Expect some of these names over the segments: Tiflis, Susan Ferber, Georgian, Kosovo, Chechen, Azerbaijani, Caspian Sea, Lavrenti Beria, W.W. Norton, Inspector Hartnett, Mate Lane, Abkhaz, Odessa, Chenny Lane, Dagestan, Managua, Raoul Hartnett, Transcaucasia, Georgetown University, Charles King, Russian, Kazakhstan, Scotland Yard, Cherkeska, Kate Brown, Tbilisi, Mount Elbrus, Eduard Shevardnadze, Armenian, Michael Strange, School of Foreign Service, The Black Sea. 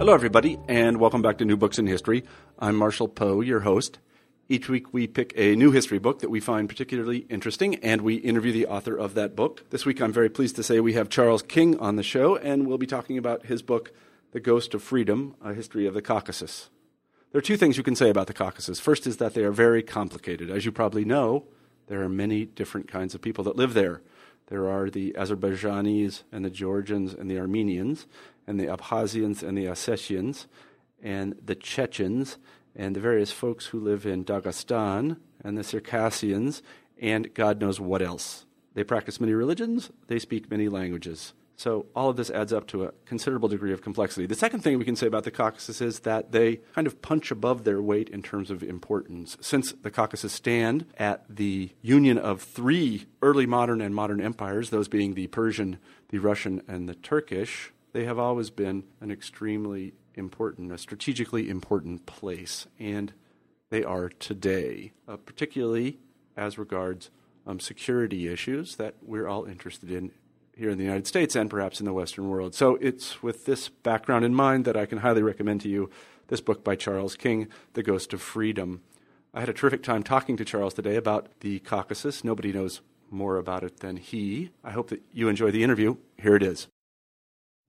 Hello, everybody, and welcome back to New Books in History. I'm Marshall Poe, your host. Each week we pick a new history book that we find particularly interesting, and we interview the author of that book. This week I'm very pleased to say we have Charles King on the show, and we'll be talking about his book, The Ghost of Freedom, A History of the Caucasus. There are two things you can say about the Caucasus. First is that they are very complicated. As you probably know, there are many different kinds of people that live there. There are the Azerbaijanis and the Georgians and the Armenians and the Abkhazians and the Ossetians and the Chechens and the various folks who live in Dagestan and the Circassians and God knows what else. They practice many religions. They speak many languages. So all of this adds up to a considerable degree of complexity. The second thing we can say about the Caucasus is that they kind of punch above their weight in terms of importance. Since the Caucasus stand at the union of three early modern and modern empires, those being the Persian, the Russian, and the Turkish, they have always been an extremely important, a strategically important place. And they are today, particularly as regards security issues that we're all interested in here in the United States and perhaps in the Western world. So it's with this background in mind that I can highly recommend to you this book by Charles King, The Ghost of Freedom. I had a terrific time talking to Charles today about the Caucasus. Nobody knows more about it than he. I hope that you enjoy the interview. Here it is.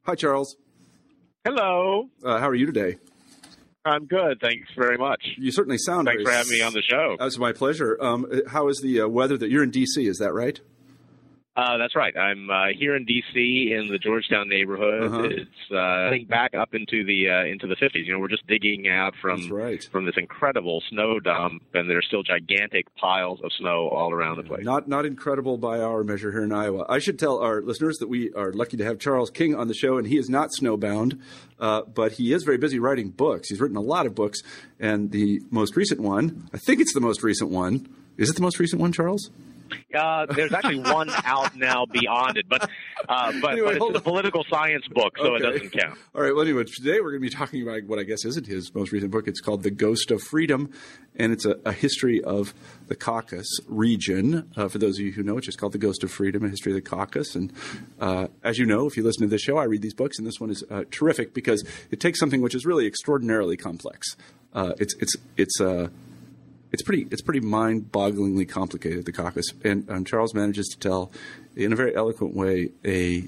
Hi, Charles. Hello. How are you today? I'm good. Thanks very much. You certainly sound great. Thanks for having me on the show. That's my pleasure. How is the weather? That you're in D.C., is that right? That's right. I'm here in D.C. in the Georgetown neighborhood. Uh-huh. It's heading back up into the 50s. You know, we're just digging out from this incredible snow dump, and there's still gigantic piles of snow all around the place. Not incredible by our measure here in Iowa. I should tell our listeners that we are lucky to have Charles King on the show, and he is not snowbound, but he is very busy writing books. He's written a lot of books, and the most recent one, I think it's the most recent one. Is it the most recent one, Charles? There's actually one out now beyond it, but anyway, but it's a political science book, so okay. It doesn't count. All right. Well, anyway, today we're going to be talking about what I guess isn't his most recent book. It's called The Ghost of Freedom, and it's a history of the Caucasus region. For those of you who know, it's just called The Ghost of Freedom, A History of the Caucasus. And as you know, if you listen to this show, I read these books, and this one is terrific because it takes something which is really extraordinarily complex. It's pretty mind-bogglingly complicated, the Caucasus, and Charles manages to tell, in a very eloquent way, a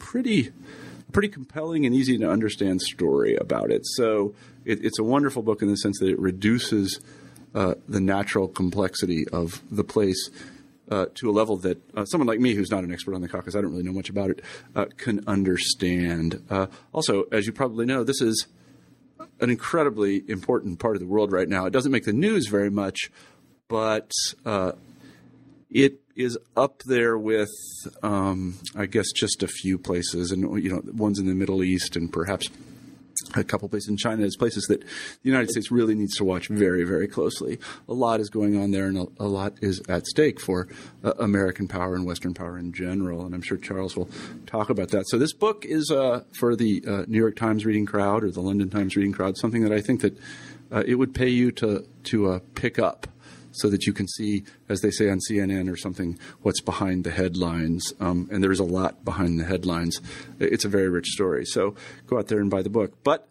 pretty compelling and easy to understand story about it. So it's a wonderful book in the sense that it reduces the natural complexity of the place to a level that someone like me, who's not an expert on the Caucasus, I don't really know much about it, can understand. Also, as you probably know, this is an incredibly important part of the world right now. It doesn't make the news very much, but it is up there with, I guess, just a few places, and you know, ones in the Middle East and perhaps a couple places in China as places that the United States really needs to watch very, very closely. A lot is going on there, and a lot is at stake for American power and Western power in general, and I'm sure Charles will talk about that. So this book is for the New York Times reading crowd or the London Times reading crowd, something that I think that it would pay you to pick up so that you can see, as they say on CNN or something, what's behind the headlines. And there's a lot behind the headlines. It's a very rich story. So go out there and buy the book. But,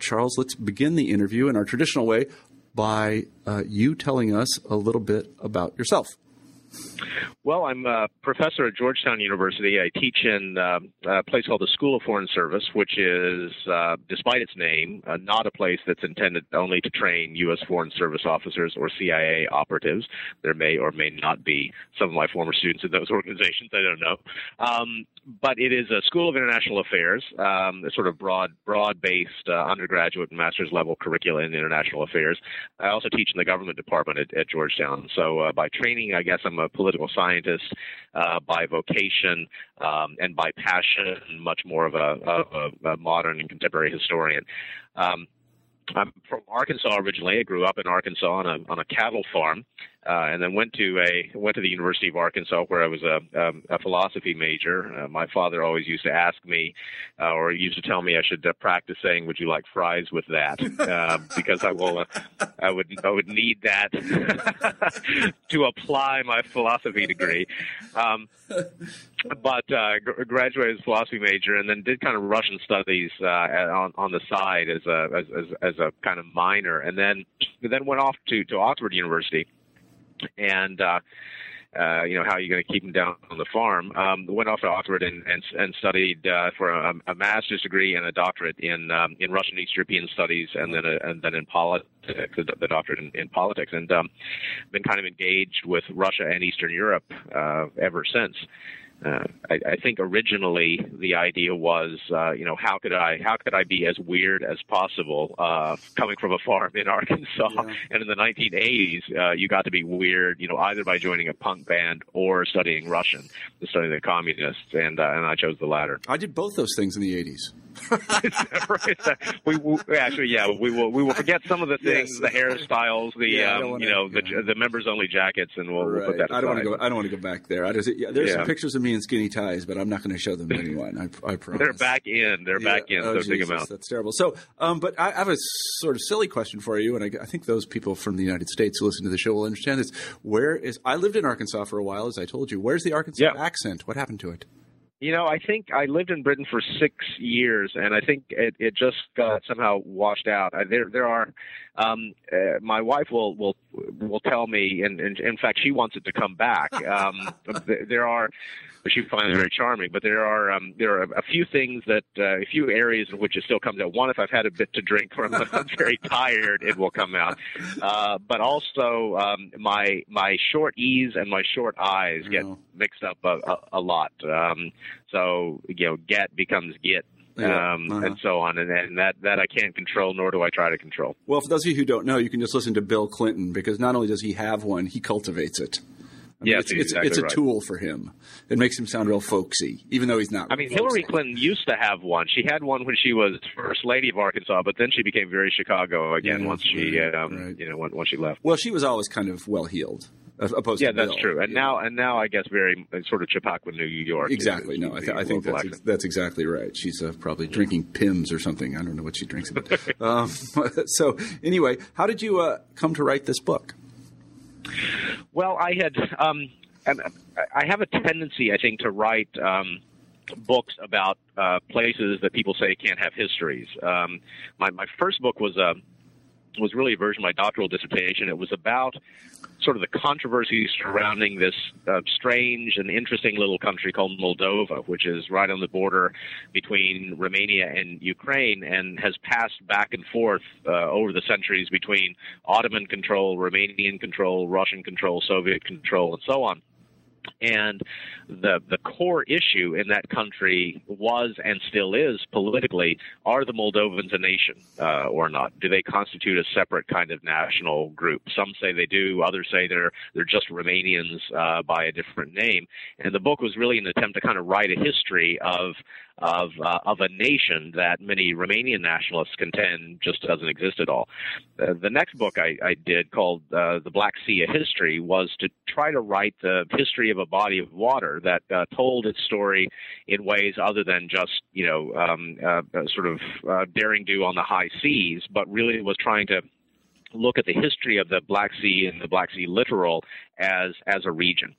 Charles, let's begin the interview in our traditional way by you telling us a little bit about yourself. Well, I'm a professor at Georgetown University. I teach in a place called the School of Foreign Service, which is, despite its name, not a place that's intended only to train U.S. Foreign Service officers or CIA operatives. There may or may not be some of my former students in those organizations. I don't know. But it is a School of International Affairs, a sort of broad-based undergraduate and master's level curricula in international affairs. I also teach in the government department at Georgetown. So by training, I guess I'm a political scientist by vocation and by passion, much more of a modern and contemporary historian. I'm from Arkansas originally. I grew up in Arkansas on a cattle farm, and then went to the University of Arkansas, where I was a philosophy major. My father always used to ask me, or used to tell me, I should practice saying, "Would you like fries with that?" Because I would need that to apply my philosophy degree. But graduated as a philosophy major, and then did kind of Russian studies on the side as a kind of minor, and then went off to Oxford University, and how are you going to keep them down on the farm? Went off to Oxford and studied for a master's degree and a doctorate in Russian East European studies, and then in politics, the doctorate in politics, and been kind of engaged with Russia and Eastern Europe ever since. I think originally the idea was, how could I be as weird as possible coming from a farm in Arkansas? Yeah. And in the 1980s, you got to be weird, either by joining a punk band or studying Russian, studying the communists, and I chose the latter. I did both those things in the 80s. we will forget some of the things, yes. The hairstyles, the members only jackets, and we'll put that aside. I don't want to go back there. There's some pictures of me in skinny ties, but I'm not going to show them to anyone. I promise. They're back in. Oh, so take them out. That's terrible. So, but I have a sort of silly question for you, and I think those people from the United States who listen to the show will understand this. I lived in Arkansas for a while, as I told you. Where's the Arkansas accent? What happened to it? I think I lived in Britain for 6 years, and I think it just got somehow washed out. There are my wife will tell me, and in fact she wants it to come back. There are. She finds it very charming, but there are a few things a few areas in which it still comes out. One, if I've had a bit to drink or I'm very tired, it will come out. But also my short E's and my short I's get mixed up a lot. So get becomes git. Yeah, and so on, and that I can't control, nor do I try to control. Well, for those of you who don't know, you can just listen to Bill Clinton, because not only does he have one, he cultivates it. It's a tool for him. It makes him sound real folksy, even though he's not. I mean, folksy. Hillary Clinton used to have one. She had one when she was First Lady of Arkansas, but then she became very Chicago again once she left. Well, she was always kind of well-heeled. That's true. And now I guess very sort of Chappaqua, New York. Exactly. I think that's exactly right. She's probably drinking Pimm's or something. I don't know what she drinks. But, so anyway, how did you come to write this book? Well, I have a tendency, I think, to write books about places that people say can't have histories. My first book was really a version of my doctoral dissertation. It was about sort of the controversy surrounding this strange and interesting little country called Moldova, which is right on the border between Romania and Ukraine, and has passed back and forth over the centuries between Ottoman control, Romanian control, Russian control, Soviet control, and so on. And the core issue in that country was and still is politically, are the Moldovans a nation or not? Do they constitute a separate kind of national group? Some say they do. Others say they're just Romanians by a different name. And the book was really an attempt to kind of write a history of a nation that many Romanian nationalists contend just doesn't exist at all. The next book I did, called The Black Sea, A History, was to try to write the history of a body of water that told its story in ways other than just, daring do on the high seas, but really was trying to look at the history of the Black Sea and the Black Sea littoral as a region.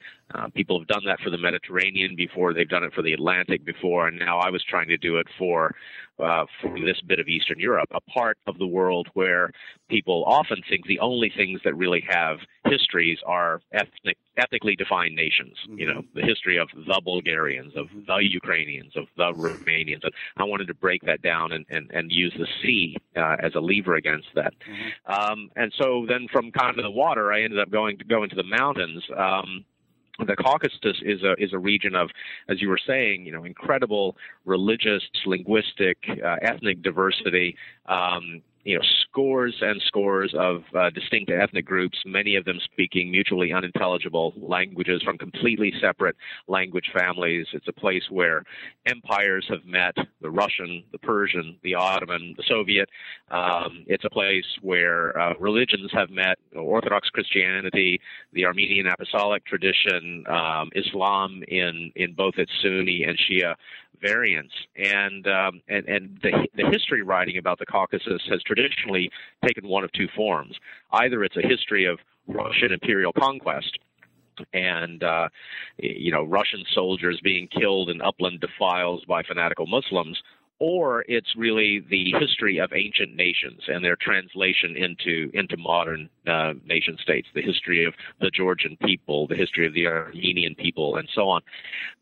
People have done that for the Mediterranean before, they've done it for the Atlantic before, and now I was trying to do it for this bit of Eastern Europe, a part of the world where people often think the only things that really have histories are ethnically defined nations. Mm-hmm. The history of the Bulgarians, of the Ukrainians, of the Romanians. I wanted to break that down and use the sea as a lever against that. Mm-hmm. And so then from kind of the water, I ended up going to the mountains. The Caucasus is a region of, as you were saying, incredible religious, linguistic, ethnic diversity, scores and scores of distinct ethnic groups, many of them speaking mutually unintelligible languages from completely separate language families. It's a place where empires have met, the Russian, the Persian, the Ottoman, the Soviet. It's a place where religions have met, Orthodox Christianity, the Armenian Apostolic tradition, Islam in both its Sunni and Shia variants, and the history writing about the Caucasus has traditionally taken one of two forms. Either it's a history of Russian imperial conquest, and Russian soldiers being killed in upland defiles by fanatical Muslims, or it's really the history of ancient nations and their translation into modern nation states, the history of the Georgian people, the history of the Armenian people, and so on.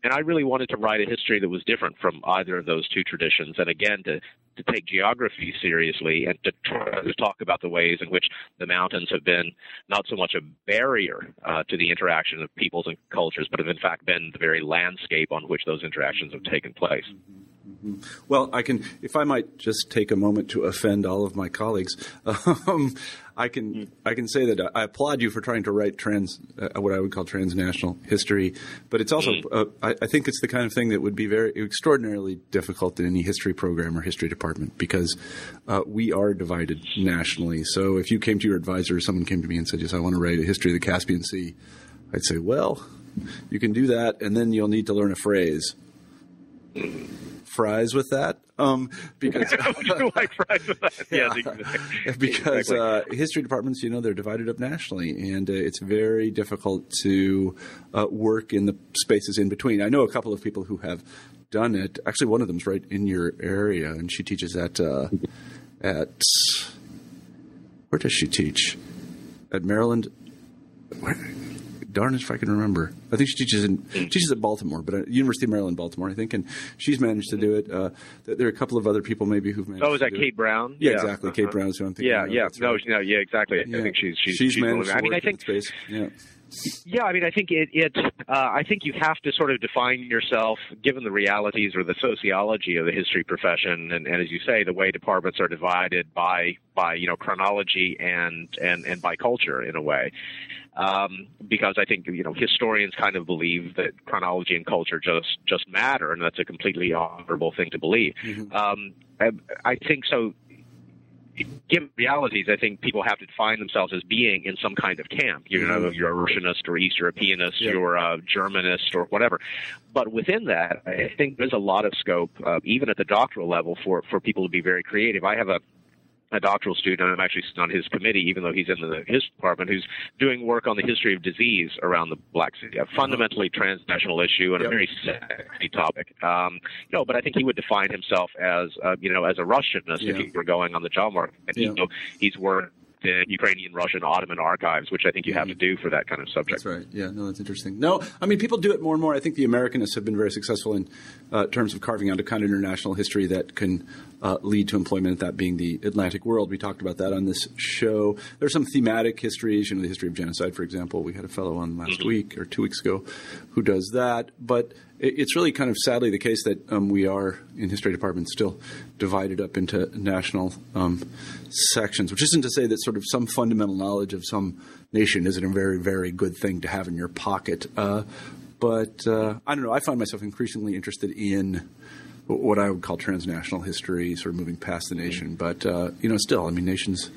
And I really wanted to write a history that was different from either of those two traditions, and again, to take geography seriously and to try to talk about the ways in which the mountains have been not so much a barrier to the interaction of peoples and cultures, but have in fact been the very landscape on which those interactions have taken place. Well, if I might just take a moment to offend all of my colleagues, I can say that I applaud you for trying to write what I would call transnational history, but it's also I think it's the kind of thing that would be very extraordinarily difficult in any history program or history department, because we are divided nationally. So if you came to your advisor or someone came to me and said, yes, I want to write a history of the Caspian Sea, I'd say, well, you can do that, and then you'll need to learn a phrase. Fries with that, because fries with that? Yeah, exactly. Because history departments, they're divided up nationally, and it's very difficult to work in the spaces in between. I know a couple of people who have done it. Actually, one of them's right in your area, and she teaches at where does she teach? At Maryland. Where? Darn if I can remember. I think she teaches at Baltimore, but University of Maryland, Baltimore, I think, and she's managed to do it. There are a couple of other people maybe who've managed. Oh, is that to do Kate Brown? Yeah, exactly. Kate Brown is who I'm thinking. Yeah, yeah. Right. No, yeah, exactly. Yeah. I think she's managed. To work in space. Yeah. Yeah, I think I think you have to sort of define yourself, given the realities or the sociology of the history profession, and as you say, the way departments are divided by chronology and by culture in a way, because I think historians kind of believe that chronology and culture just matter, and that's a completely honorable thing to believe. Mm-hmm. I think so. Given realities, I think people have to define themselves as being in some kind of camp. You're a Russianist or East Europeanist, yeah. You're a Germanist or whatever. But within that, I think there's a lot of scope, even at the doctoral level, for people to be very creative. I have a doctoral student, I'm actually on his committee, even though he's in the his department, who's doing work on the history of disease around the Black Sea, a fundamentally transnational issue and a very sexy topic. But I think he would define himself as a Russianist if he were going on the job market. And he's worked in Ukrainian, Russian, Ottoman archives, which I think you have to do for that kind of subject. That's right. Yeah, no, that's interesting. No, people do it more and more. I think the Americanists have been very successful in terms of carving out a kind of international history that can lead to employment, that being the Atlantic world. We talked about that on this show. There's some thematic histories, the history of genocide, for example. We had a fellow on last week or 2 weeks ago who does that. But it's really kind of sadly the case that we are, in history departments, still divided up into national sections, which isn't to say that sort of some fundamental knowledge of some nation isn't a very, very good thing to have in your pocket. But I don't know. I find myself increasingly interested in what I would call transnational history, sort of moving past the nation. But, still, nations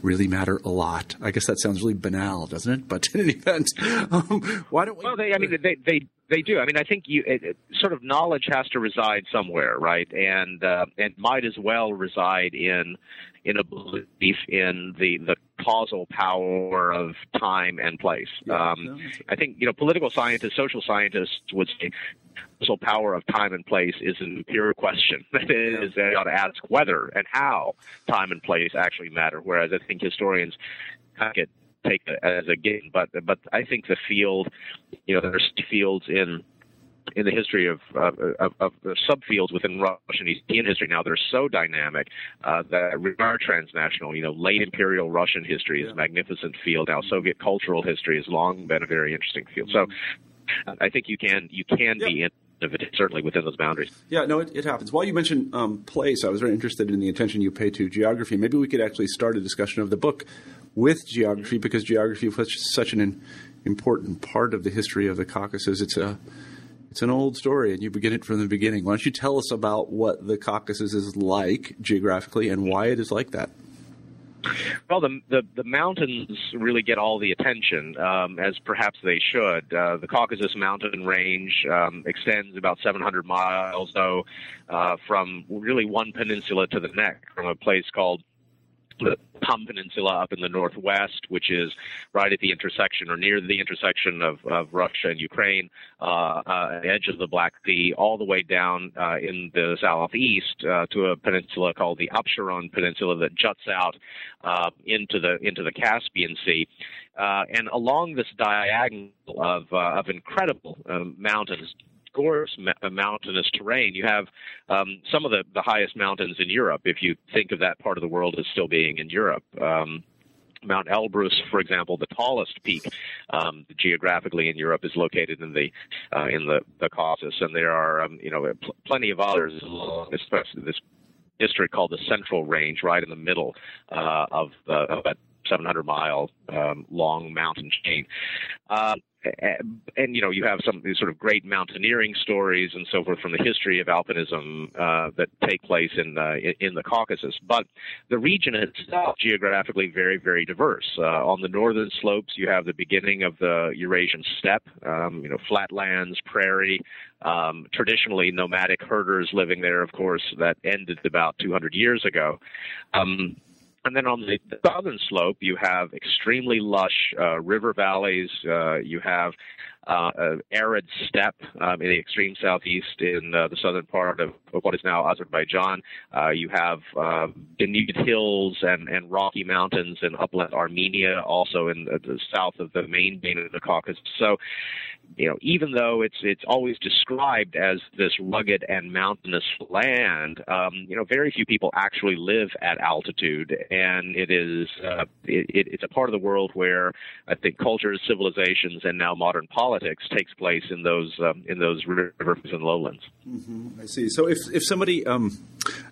really matter a lot. I guess that sounds really banal, doesn't it? But in any event, why don't we... Well, they do. I think sort of knowledge has to reside somewhere, right? And might as well reside in a belief in the causal power of time and place. I think, political scientists, social scientists would say causal power of time and place is an imperial question. That is, they ought to ask whether and how time and place actually matter, whereas I think historians kind of take it as a given. But I think the field, there's fields in the history of the subfields within Russian Eastern history now that are so dynamic that are transnational. Late imperial Russian history is a magnificent field. Now Soviet cultural history has long been a very interesting field. So I think you can be sensitive, certainly within those boundaries. Yeah, no, it happens. While you mentioned place, I was very interested in the attention you pay to geography. Maybe we could actually start a discussion of the book with geography, because geography was such an important part of the history of the Caucasus. It's an old story, and you begin it from the beginning. Why don't you tell us about what the Caucasus is like geographically and why it is like that? Well, the mountains really get all the attention, as perhaps they should. The Caucasus mountain range extends about 700 miles, though, from really one peninsula to the next, from a place called the Tom Peninsula up in the northwest, which is right at the intersection or near the intersection of Russia and Ukraine, edge of the Black Sea, all the way down in the southeast to a peninsula called the Abkhazian Peninsula that juts out into the Caspian Sea. And along this diagonal of incredible mountains, gorgeous mountainous terrain, you have some of the highest mountains in Europe, if you think of that part of the world as still being in Europe. Mount Elbrus, for example, the tallest peak geographically in Europe, is located in the Caucasus, and there are plenty of others, especially this district called the Central Range, right in the middle of that 700-mile long mountain chain. And you have some sort of great mountaineering stories and so forth from the history of alpinism that take place in the Caucasus. But the region itself, geographically, very, very diverse. On the northern slopes, you have the beginning of the Eurasian steppe. Flatlands, prairie. Traditionally, nomadic herders living there. Of course, that ended about 200 years ago. And then on the southern slope, you have extremely lush river valleys. You have arid steppe in the extreme southeast in the southern part of what is now Azerbaijan. You have denuded hills and rocky mountains in upland Armenia, also in the south of the main vein of the Caucasus. So, even though it's always described as this rugged and mountainous land, very few people actually live at altitude, and it is it's a part of the world where I think cultures, civilizations, and now modern politics takes place in those rivers and lowlands. Mm-hmm, I see. So if somebody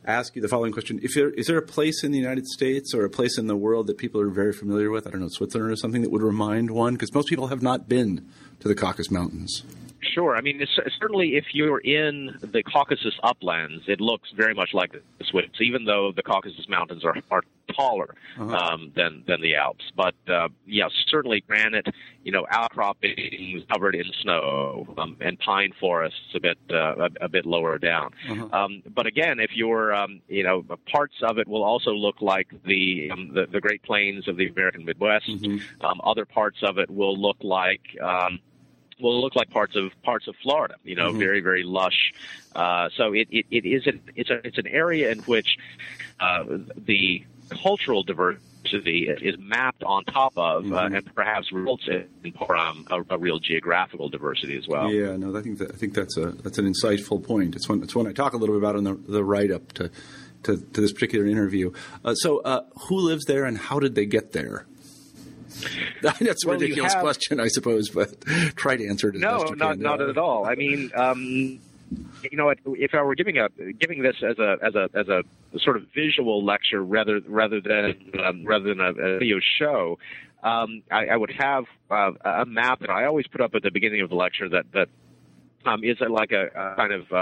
asks you the following question, is there a place in the United States or a place in the world that people are very familiar with, I don't know, Switzerland or something, that would remind one? Because most people have not been to the Caucasus Mountains. Sure. I mean, certainly if you're in the Caucasus uplands, it looks very much like the Swiss, even though the Caucasus Mountains are taller than the Alps. But, certainly granite, outcroppings covered in snow and pine forests a bit lower down. Uh-huh. But again, if you're, parts of it will also look like the Great Plains of the American Midwest. Mm-hmm. Other parts of it will look like parts of Florida, mm-hmm. very, very lush. So it's an area in which the cultural diversity is mapped on top of, mm-hmm. And perhaps results in a real geographical diversity as well. Yeah, no, I think that's an insightful point. It's one I talk a little bit about in the write up to this particular interview. So who lives there and how did they get there? That's a ridiculous question, I suppose, but try to answer it as best you can. No, not at all. I mean, if I were giving this as a sort of visual lecture rather than a video show, I would have a map that I always put up at the beginning of the lecture that is like a kind of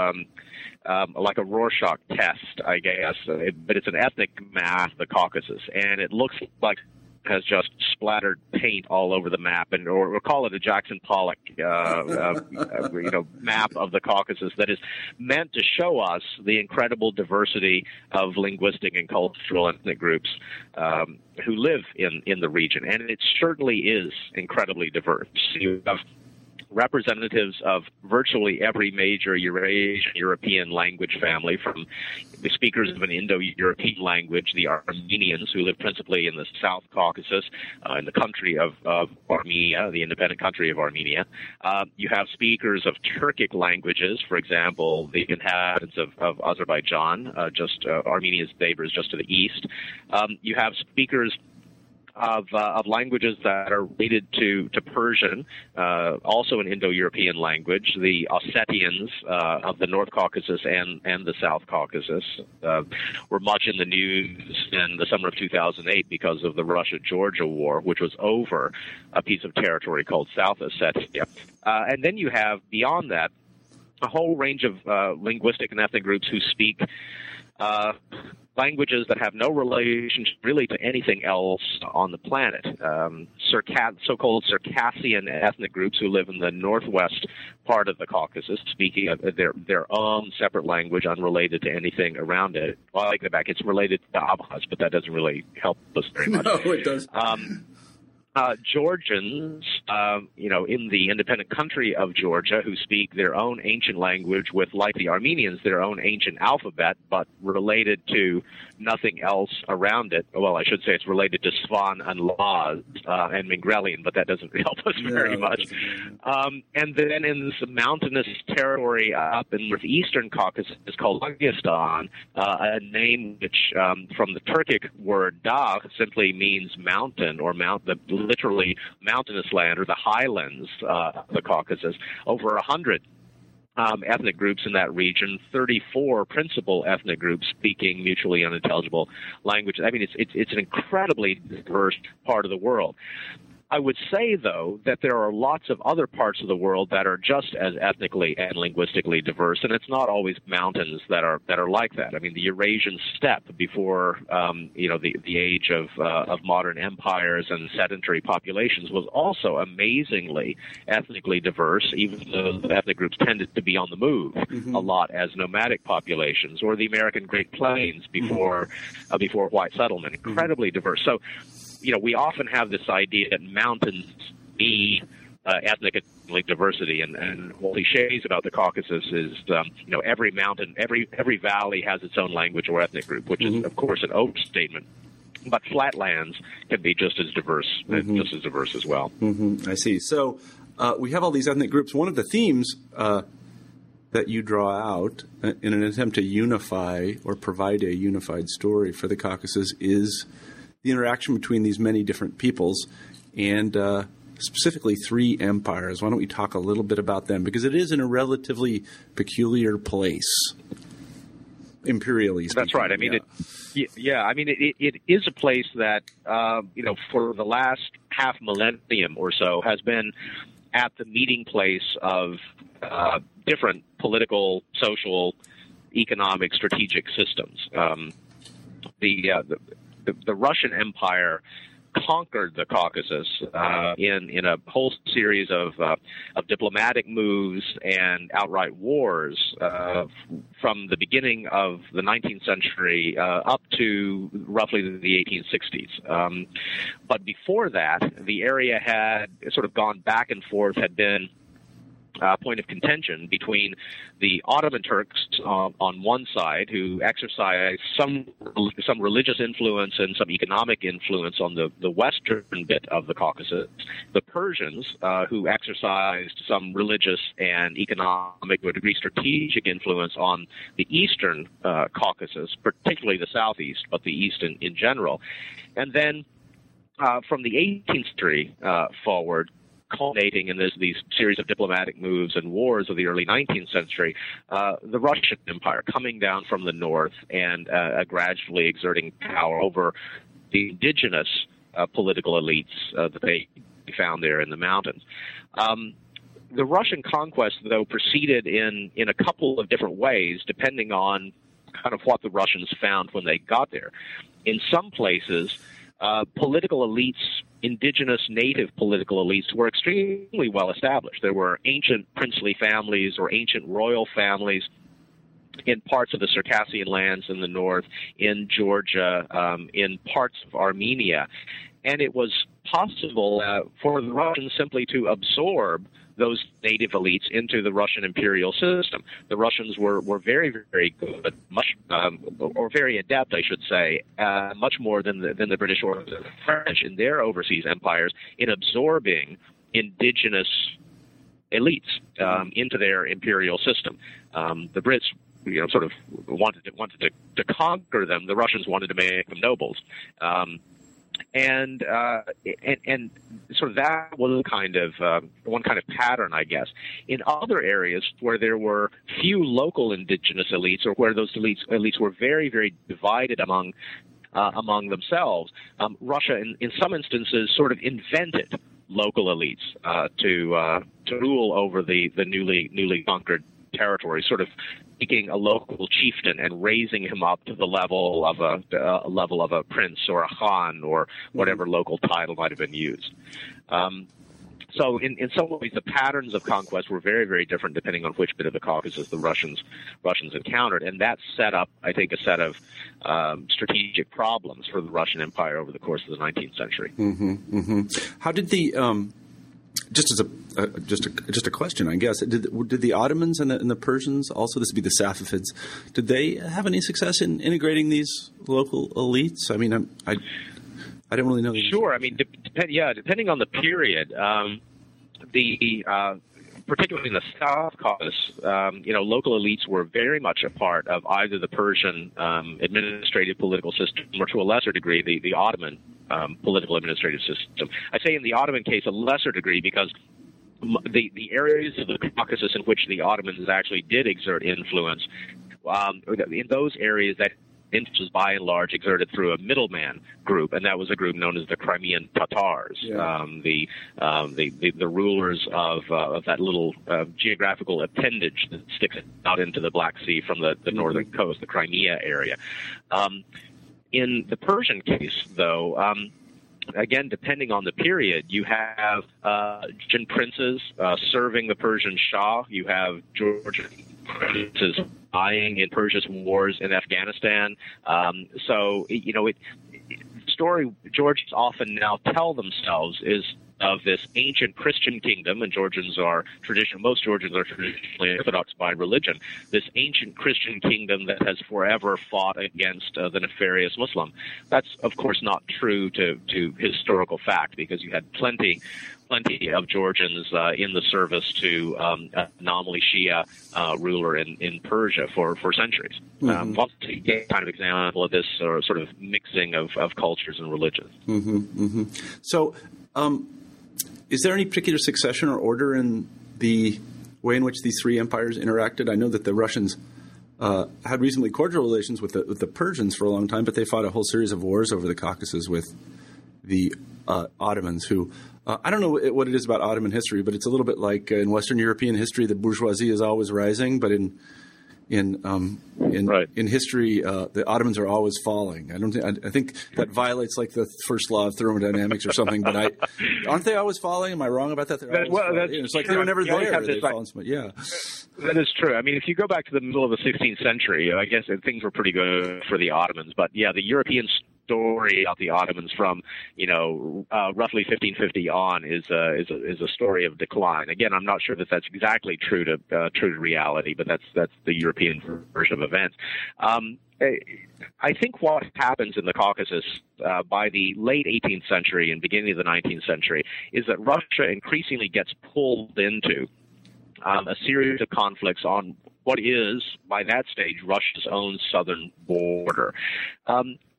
like a Rorschach test, I guess, but it's an ethnic map, the Caucasus, and it looks like has just splattered paint all over the map, and or we'll call it a Jackson Pollock, map of the Caucasus that is meant to show us the incredible diversity of linguistic and cultural ethnic groups who live in the region, and it certainly is incredibly diverse. You have representatives of virtually every major Eurasian European language family, from the speakers of an Indo-European language, the Armenians, who live principally in the South Caucasus, in the country of Armenia, the independent country of Armenia. You have speakers of Turkic languages, for example, the inhabitants of Azerbaijan, Armenia's neighbors just to the east. You have speakers of languages that are related to Persian, also an Indo-European language, the Ossetians of the North Caucasus and the South Caucasus were much in the news in the summer of 2008 because of the Russia-Georgia war, which was over a piece of territory called South Ossetia. And then you have, beyond that, a whole range of linguistic and ethnic groups who speak languages that have no relationship really to anything else on the planet. So-called Circassian ethnic groups who live in the northwest part of the Caucasus, speaking of their own separate language unrelated to anything around it. Well, I think it's related to Abkhaz, but that doesn't really help us very much. No, it does. Georgians, in the independent country of Georgia, who speak their own ancient language with, like the Armenians, their own ancient alphabet, but related to nothing else around it. Well, I should say it's related to Svan and Laz and Mingrelian, but that doesn't help us very much. And then in this mountainous territory up in northeastern Caucasus is called Dagestan, a name which, from the Turkic word "dag," simply means mountain or literally mountainous land or the highlands of the Caucasus. Over 100 ethnic groups in that region, 34 principal ethnic groups speaking mutually unintelligible languages. I mean, it's an incredibly diverse part of the world. I would say, though, that there are lots of other parts of the world that are just as ethnically and linguistically diverse, and it's not always mountains that are like that. I mean, the Eurasian steppe before the age of modern empires and sedentary populations was also amazingly ethnically diverse, even though the ethnic groups tended to be on the move a lot as nomadic populations, or the American Great Plains before white settlement, incredibly diverse. So, we often have this idea that mountains mean ethnic diversity, and cliches about the Caucasus is, every mountain, every valley has its own language or ethnic group, which is, of course, an overstatement. But flatlands can be just as diverse as well. I see. So we have all these ethnic groups. One of the themes that you draw out in an attempt to unify or provide a unified story for the Caucasus is the interaction between these many different peoples and specifically three empires. Why don't we talk a little bit about them? Because it is in a relatively peculiar place, imperially speaking. That's right. I mean, it is a place that, for the last half millennium or so has been at the meeting place of different political, social, economic, strategic systems. The Russian Empire conquered the Caucasus in a whole series of diplomatic moves and outright wars from the beginning of the 19th century up to roughly the 1860s. But before that, the area had sort of gone back and forth, had been a point of contention between the Ottoman Turks on one side, who exercised some religious influence and some economic influence on the western bit of the Caucasus, the Persians, who exercised some religious and economic, to a degree, strategic influence on the eastern Caucasus, particularly the southeast, but the east in general. And then from the 18th century forward, culminating in these series of diplomatic moves and wars of the early 19th century, the Russian Empire coming down from the north and gradually exerting power over the indigenous political elites that they found there in the mountains. The Russian conquest, though, proceeded in a couple of different ways, depending on kind of what the Russians found when they got there. In some places, political elites, indigenous native political elites, were extremely well established. There were ancient princely families or ancient royal families in parts of the Circassian lands in the north, in Georgia, in parts of Armenia. And it was possible for the Russians simply to absorb those native elites into the Russian imperial system. The Russians were very, very good, very adept, I should say, much more than the British or the French in their overseas empires in absorbing indigenous elites into their imperial system. The Brits, sort of wanted to conquer them. The Russians wanted to make them nobles. And sort of that was one kind of pattern, I guess. In other areas where there were few local indigenous elites, or where those elites were very, very divided among themselves, Russia, in some instances, sort of invented local elites to rule over the newly conquered territory, sort of taking a local chieftain and raising him up to the level of a prince or a khan or whatever local title might have been used. So in some ways, the patterns of conquest were very, very different depending on which bit of the Caucasus the Russians encountered, and that set up, I think, a set of strategic problems for the Russian Empire over the course of the 19th century. Mm-hmm, mm-hmm. How did the just a question, I guess. Did the Ottomans and the Persians, also this would be the Safavids, did they have any success in integrating these local elites? I mean, I don't really know. Sure. I mean, depending on the period, particularly in the South Caucasus, local elites were very much a part of either the Persian administrative political system or, to a lesser degree, the Ottoman political administrative system. I say in the Ottoman case a lesser degree because the areas of the Caucasus in which the Ottomans actually did exert influence, in those areas that was by and large exerted through a middleman group, and that was a group known as the Crimean Tatars, the rulers of that little geographical appendage that sticks out into the Black Sea from the northern coast, the Crimea area. In the Persian case, though, again, depending on the period, you have Georgian princes serving the Persian Shah. You have Georgian princes dying in Persia's wars in Afghanistan. The story Georgians often now tell themselves is of this ancient Christian kingdom, and most Georgians are traditionally Orthodox by religion, this ancient Christian kingdom that has forever fought against the nefarious Muslim. That's, of course, not true to historical fact, because you had plenty of Georgians in the service to anomaly Shia ruler in Persia for centuries. Once again, kind of example of this sort of mixing of cultures and religions. Mm-hmm, mm-hmm. So is there any particular succession or order in the way in which these three empires interacted? I know that the Russians had reasonably cordial relations with the Persians for a long time, but they fought a whole series of wars over the Caucasus with the Ottomans, who I don't know what it is about Ottoman history, but it's a little bit like in Western European history, the bourgeoisie is always rising, but in history, the Ottomans are always falling. I think that violates like the first law of thermodynamics or something. But aren't they always falling? Am I wrong about that? It's like they were never there. That is true. I mean, if you go back to the middle of the 16th century, I guess things were pretty good for the Ottomans. But yeah, the European story about the Ottomans from roughly 1550 on is a story of decline. Again, I'm not sure that that's exactly true to reality, but that's the European version of events. I think what happens in the Caucasus by the late 18th century and beginning of the 19th century is that Russia increasingly gets pulled into a series of conflicts on what is, by that stage, Russia's own southern border.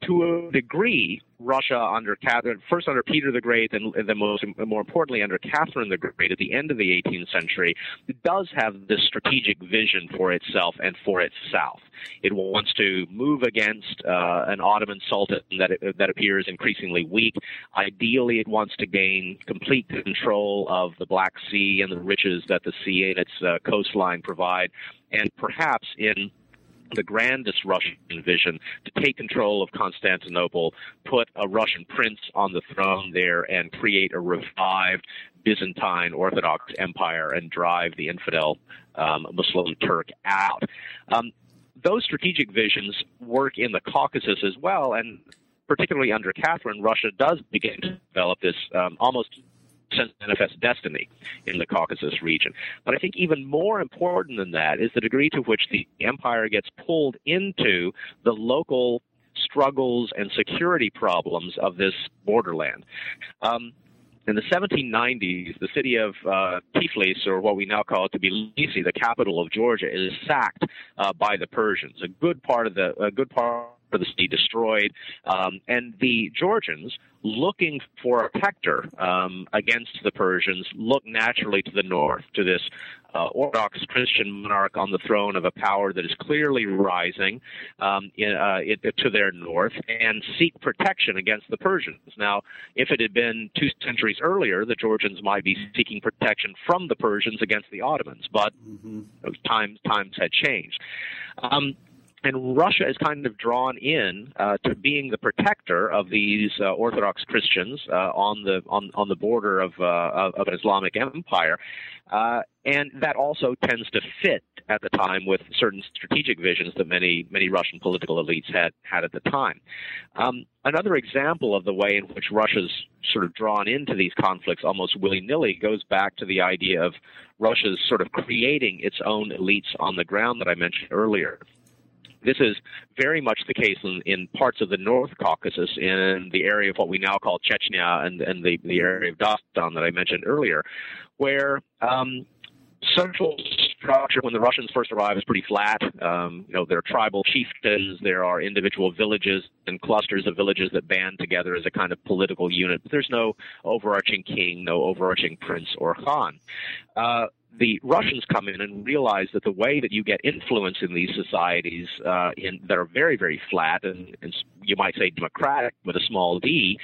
To a degree, Russia under Peter the Great and then more importantly under Catherine the Great at the end of the 18th century, does have this strategic vision for itself and for its south. It wants to move against an Ottoman sultan that appears increasingly weak. Ideally, it wants to gain complete control of the Black Sea and the riches that the sea and its coastline provide, and perhaps in the grandest Russian vision to take control of Constantinople, put a Russian prince on the throne there, and create a revived Byzantine Orthodox empire and drive the infidel Muslim Turk out. Those strategic visions work in the Caucasus as well, and particularly under Catherine, Russia does begin to develop this almost manifest destiny in the Caucasus region. But I think even more important than that is the degree to which the empire gets pulled into the local struggles and security problems of this borderland. In the 1790s, the city of Tiflis, or what we now call Tbilisi, the capital of Georgia, is sacked by the Persians. A good part of for the sea destroyed. And the Georgians, looking for a pector against the Persians, look naturally to the north, to this Orthodox Christian monarch on the throne of a power that is clearly rising to their north, and seek protection against the Persians. Now, if it had been 2 centuries earlier, the Georgians might be seeking protection from the Persians against the Ottomans, but times had changed. And Russia is kind of drawn in to being the protector of these Orthodox Christians on the border of an Islamic empire, and that also tends to fit at the time with certain strategic visions that many Russian political elites had at the time. Another example of the way in which Russia's sort of drawn into these conflicts almost willy-nilly goes back to the idea of Russia's sort of creating its own elites on the ground that I mentioned earlier. This is very much the case in parts of the North Caucasus, in the area of what we now call Chechnya and the area of Dagestan that I mentioned earlier, where central structure when the Russians first arrive is pretty flat. There are tribal chieftains, there are individual villages and clusters of villages that band together as a kind of political unit, but there's no overarching king, no overarching prince or khan. The Russians come in and realize that the way that you get influence in these societies that are very, very flat and you might say democratic with a small d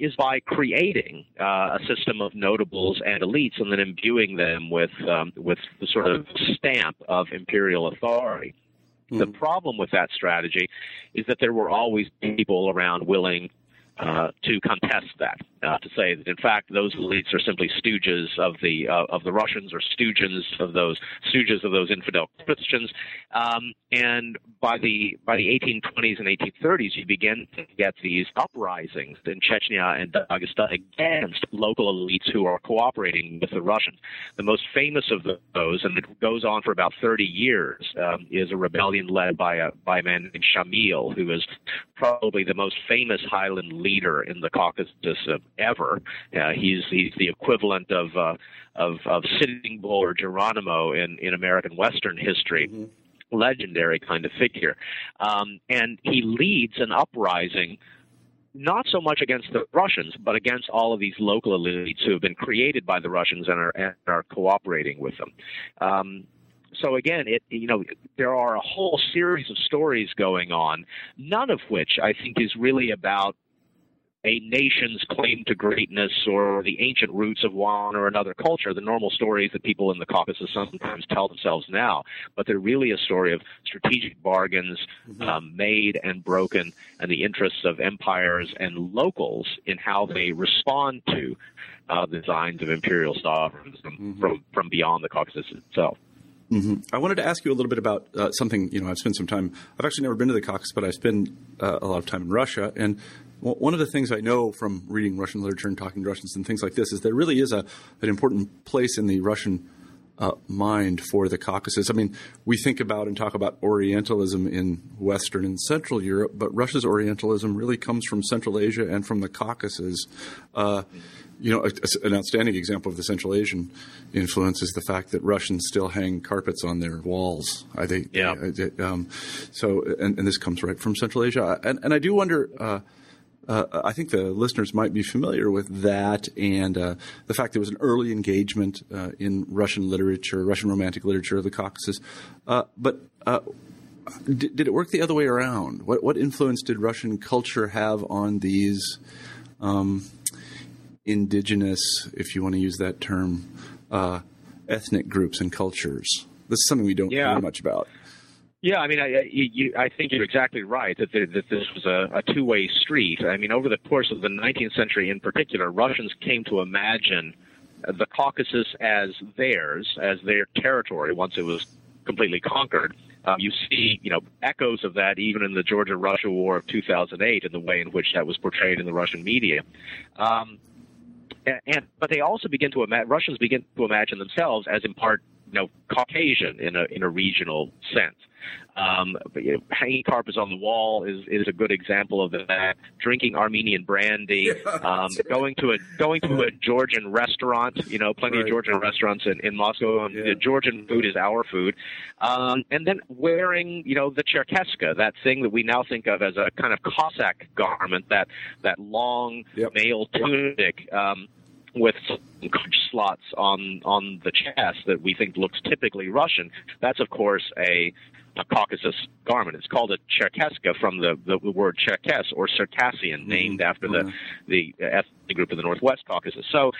is by creating a system of notables and elites and then imbuing them with the sort of stamp of imperial authority. Mm-hmm. The problem with that strategy is that there were always people around willing to contest that, to say that in fact those elites are simply stooges of the Russians or stooges of those infidel Christians, and by the 1820s and 1830s you begin to get these uprisings in Chechnya and Dagestan against local elites who are cooperating with the Russians. The most famous of those, and it goes on for about 30 years, is a rebellion led by a man named Shamil, who is probably the most famous Highland leader in the Caucasus ever. He's the equivalent of Sitting Bull or Geronimo in American Western history. Mm-hmm. Legendary kind of figure. And he leads an uprising not so much against the Russians, but against all of these local elites who have been created by the Russians and are cooperating with them. So again, there are a whole series of stories going on, none of which I think is really about a nation's claim to greatness or the ancient roots of one or another culture, the normal stories that people in the Caucasus sometimes tell themselves now. But they're really a story of strategic bargains made and broken, and the interests of empires and locals in how they respond to the designs of imperial sovereigns from beyond the Caucasus itself. Mm-hmm. I wanted to ask you a little bit about something. I've spent some time. I've actually never been to the Caucasus, but I spent a lot of time in Russia. And one of the things I know from reading Russian literature and talking to Russians and things like this is there really is an important place in the Russian mind for the Caucasus. I mean, we think about and talk about Orientalism in Western and Central Europe, but Russia's Orientalism really comes from Central Asia and from the Caucasus. An outstanding example of the Central Asian influence is the fact that Russians still hang carpets on their walls. So this comes right from Central Asia. And I do wonder, I think the listeners might be familiar with that and the fact there was an early engagement in Russian literature, Russian Romantic literature of the Caucasus. But did it work the other way around? What influence did Russian culture have on these indigenous, if you want to use that term, ethnic groups and cultures? This is something we don't hear much about. Yeah, I mean, I think you're exactly right that this was a two-way street. I mean, over the course of the 19th century in particular, Russians came to imagine the Caucasus as theirs, as their territory once it was completely conquered. You see, echoes of that even in the Georgia-Russia War of 2008 and the way in which that was portrayed in the Russian media. But Russians begin to imagine themselves as in part Caucasian in a regional sense. Hanging carpets on the wall is a good example of that. Drinking Armenian brandy, going to a Georgian restaurant. Plenty of Georgian restaurants in Moscow. And the Georgian food is our food, and then wearing the Cherkeska, that thing that we now think of as a kind of Cossack garment, that long male tunic. With slots on the chest that we think looks typically Russian. That's, of course, a Caucasus garment. It's called a Cherkeska from the word Cherkess or Circassian, named after the ethnic group of the Northwest Caucasus. So,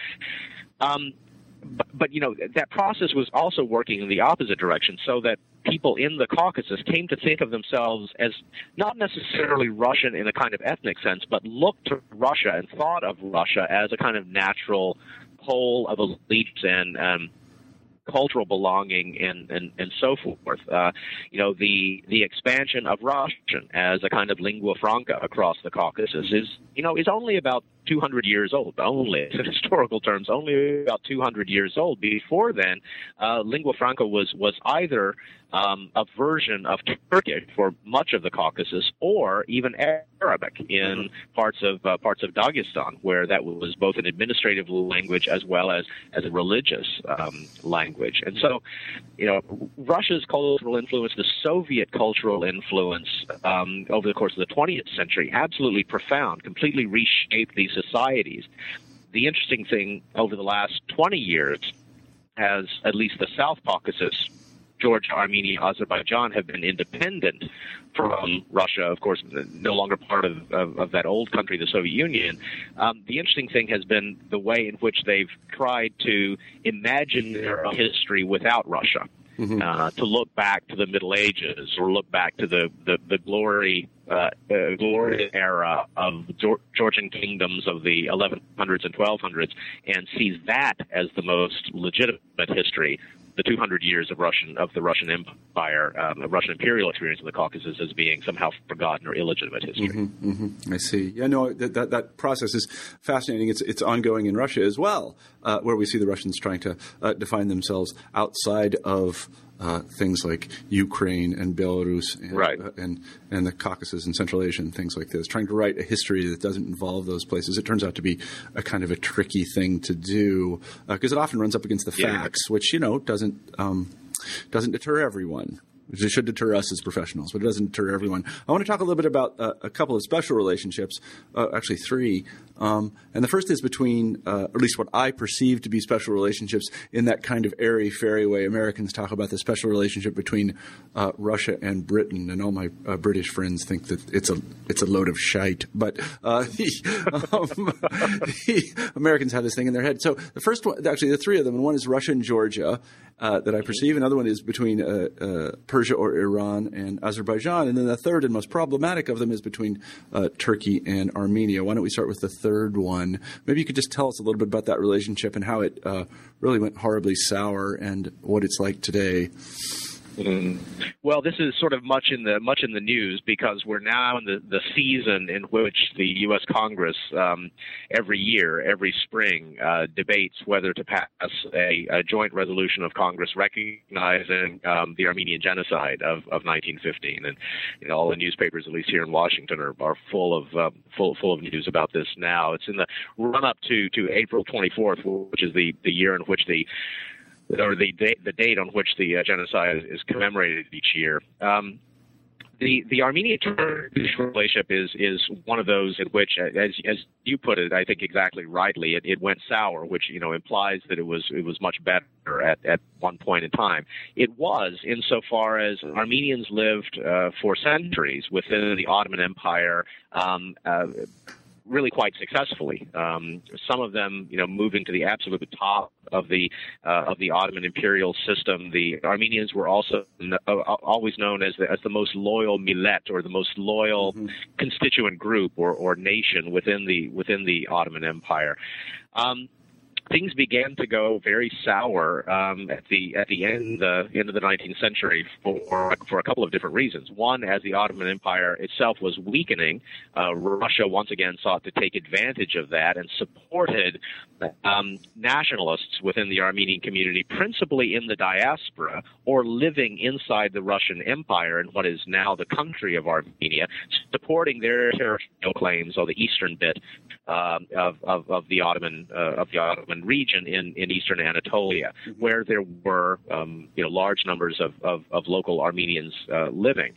but that process was also working in the opposite direction, so that people in the Caucasus came to think of themselves as not necessarily Russian in a kind of ethnic sense, but looked to Russia and thought of Russia as a kind of natural pole of allegiance and cultural belonging and so forth. The expansion of Russian as a kind of lingua franca across the Caucasus is only about 200 years old, in historical terms, only about 200 years old. Before then, lingua franca was either a version of Turkish for much of the Caucasus, or even Arabic in parts of Dagestan, where that was both an administrative language as well as a religious language. And so, Russia's cultural influence, the Soviet cultural influence over the course of the 20th century, absolutely profound, completely reshaped these societies. The interesting thing over the last 20 years, as at least the South Caucasus, Georgia, Armenia, Azerbaijan have been independent from Russia, of course, no longer part of that old country, the Soviet Union. The interesting thing has been the way in which they've tried to imagine their history without Russia, to look back to the Middle Ages or look back to the glory glorious era of Georgian kingdoms of the 1100s and 1200s, and sees that as the most legitimate history. The 200 years of the Russian Empire, Russian imperial experience in the Caucasus, as being somehow forgotten or illegitimate history. I see. Yeah, no, that process is fascinating. It's ongoing in Russia as well, where we see the Russians trying to define themselves outside of things like Ukraine and Belarus and the Caucasus and Central Asia and things like this, trying to write a history that doesn't involve those places. It turns out to be a kind of a tricky thing to do because it often runs up against the facts, which, doesn't deter everyone. It should deter us as professionals, but it doesn't deter everyone. I want to talk a little bit about a couple of special relationships, actually three. And the first is between, or at least what I perceive to be special relationships in that kind of airy-fairy way. Americans talk about the special relationship between Russia and Britain, and all my British friends think that it's a load of shite. But the Americans have this thing in their head. So the first one – actually the three of them, and one is Russia and Georgia that I perceive. Another one is between Persia or Iran and Azerbaijan. And then the third and most problematic of them is between Turkey and Armenia. Why don't we start with the third one? Maybe you could just tell us a little bit about that relationship and how it really went horribly sour and what it's like today. Well, this is sort of much in the news because we're now in the season in which the U.S. Congress every year, every spring, debates whether to pass a joint resolution of Congress recognizing the Armenian genocide of 1915, and all the newspapers, at least here in Washington, are full of news about this now. It's in the run up to April 24th, which is the year in which the date on which the genocide is commemorated each year. The Armenian-Turkish relationship is one of those in which, as you put it, I think exactly rightly, it went sour, which implies that it was much better at one point in time. It was, insofar as Armenians lived for centuries within the Ottoman Empire. Really quite successfully. Some of them, moving to the absolute top of the Ottoman imperial system. The Armenians were also always known as the most loyal millet, or the most loyal constituent group or nation within the Ottoman Empire. things began to go very sour at the end of the 19th century for a couple of different reasons. One, as the Ottoman Empire itself was weakening, Russia once again sought to take advantage of that and supported nationalists within the Armenian community, principally in the diaspora or living inside the Russian Empire in what is now the country of Armenia, supporting their territorial claims or the eastern bit of the Ottoman region in eastern Anatolia, where there were large numbers of local Armenians living.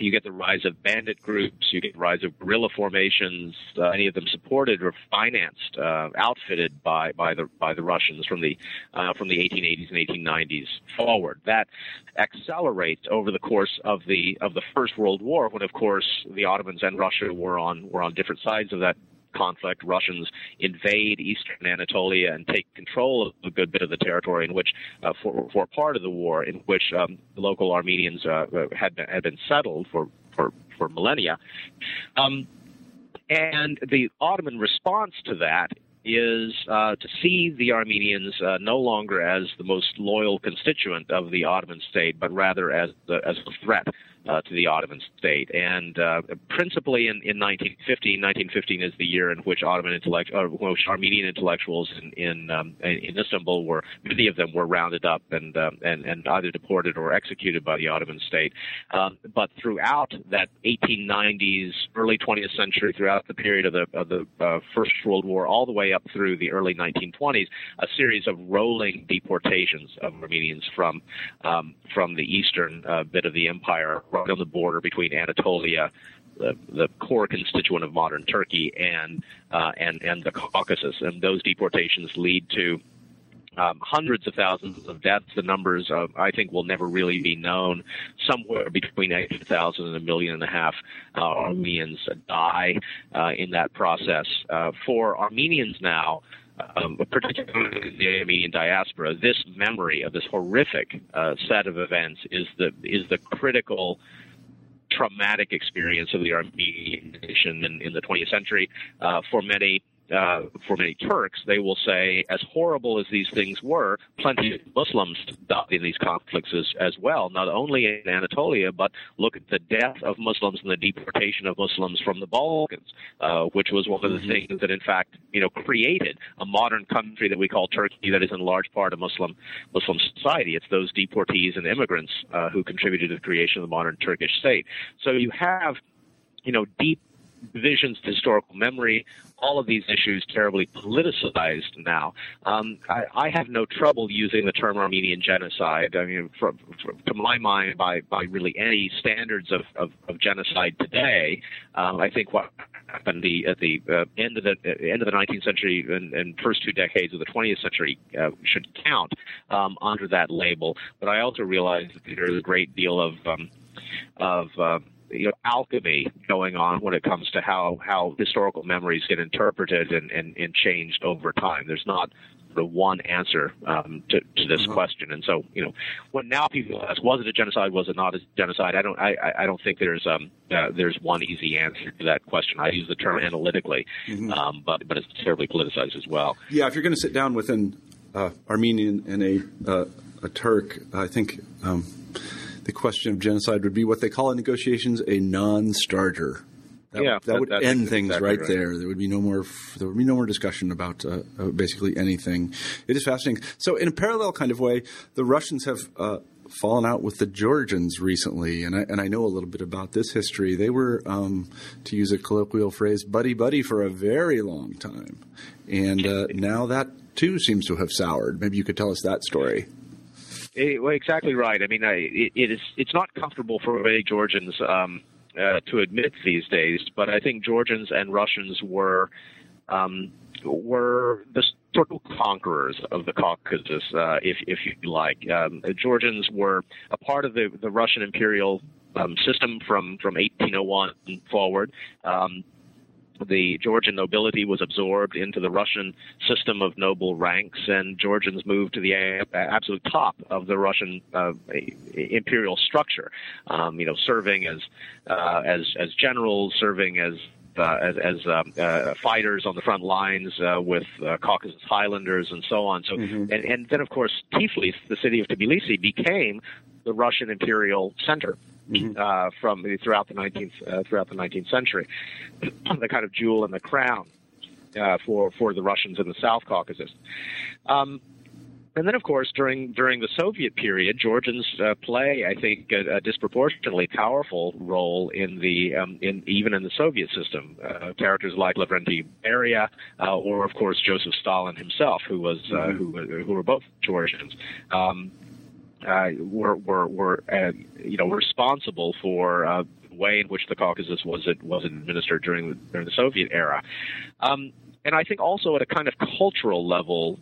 You get the rise of bandit groups, you get the rise of guerrilla formations, many of them supported or financed, outfitted by the Russians from the 1880s and 1890s forward. That accelerates over the course of the First World War, when of course the Ottomans and Russia were on different sides of that conflict. Russians invade eastern Anatolia and take control of a good bit of the territory in which, for part of the war, in which local Armenians had been settled for millennia. And the Ottoman response to that is to see the Armenians no longer as the most loyal constituent of the Ottoman state, but rather as a threat to the Ottoman state. And principally in 1915, 1915 is the year in which Armenian intellectuals in Istanbul many of them were rounded up and either deported or executed by the Ottoman state. But throughout that 1890s, early 20th century, throughout the period of the First World War, all the way up through the early 1920s, a series of rolling deportations of Armenians from the eastern bit of the empire, right on the border between Anatolia, the core constituent of modern Turkey, and the Caucasus. And those deportations lead to hundreds of thousands of deaths. The numbers, I think, will never really be known. Somewhere between 800,000 and 1.5 million Armenians die in that process. For Armenians now, particularly the Armenian diaspora, this memory of this horrific set of events is the critical traumatic experience of the Armenian nation in the 20th century. For many Turks, they will say, as horrible as these things were, plenty of Muslims died in these conflicts as well, not only in Anatolia, but look at the death of Muslims and the deportation of Muslims from the Balkans, which was one of the things that, in fact, created a modern country that we call Turkey that is in large part a Muslim society. It's those deportees and immigrants who contributed to the creation of the modern Turkish state. So you have, deep divisions to historical memory, all of these issues terribly politicized now. I have no trouble using the term Armenian genocide. I mean, to my mind, by really any standards of genocide today, I think what happened at the end of the 19th century and first two decades of the 20th century should count under that label. But I also realize that there's a great deal of alchemy going on when it comes to how historical memories get interpreted and changed over time. There's not the one answer to this question. And so, when now people ask, was it a genocide? Was it not a genocide? I don't think there's one easy answer to that question. I use the term analytically, but it's terribly politicized as well. Yeah, if you're going to sit down with an Armenian and a Turk, I think the question of genocide would be what they call in negotiations a non-starter. That would end things exactly right there. There would be no more discussion about basically anything. It is fascinating. So in a parallel kind of way, the Russians have fallen out with the Georgians recently, and I know a little bit about this history. They were, to use a colloquial phrase, buddy-buddy for a very long time. And now that, too, seems to have soured. Maybe you could tell us that story. Well, exactly right. I mean, it's not comfortable for many Georgians to admit these days, but I think Georgians and Russians were the sort of conquerors of the Caucasus, if you like. Georgians were a part of the Russian imperial system from 1801 forward. The Georgian nobility was absorbed into the Russian system of noble ranks, and Georgians moved to the absolute top of the Russian imperial structure. Serving as generals, serving as fighters on the front lines with Caucasus Highlanders and so on. So, and then of course Tiflis, the city of Tbilisi, became the Russian imperial center from throughout the 19th century, the kind of jewel in the crown for the Russians in the South Caucasus. And then, of course, during the Soviet period, Georgians play, I think, a disproportionately powerful role in the even in the Soviet system. Characters like Lavrenti Beria, or of course Joseph Stalin himself, who were both Georgians, were responsible for the way in which the Caucasus was administered during the Soviet era. And I think also at a kind of cultural level,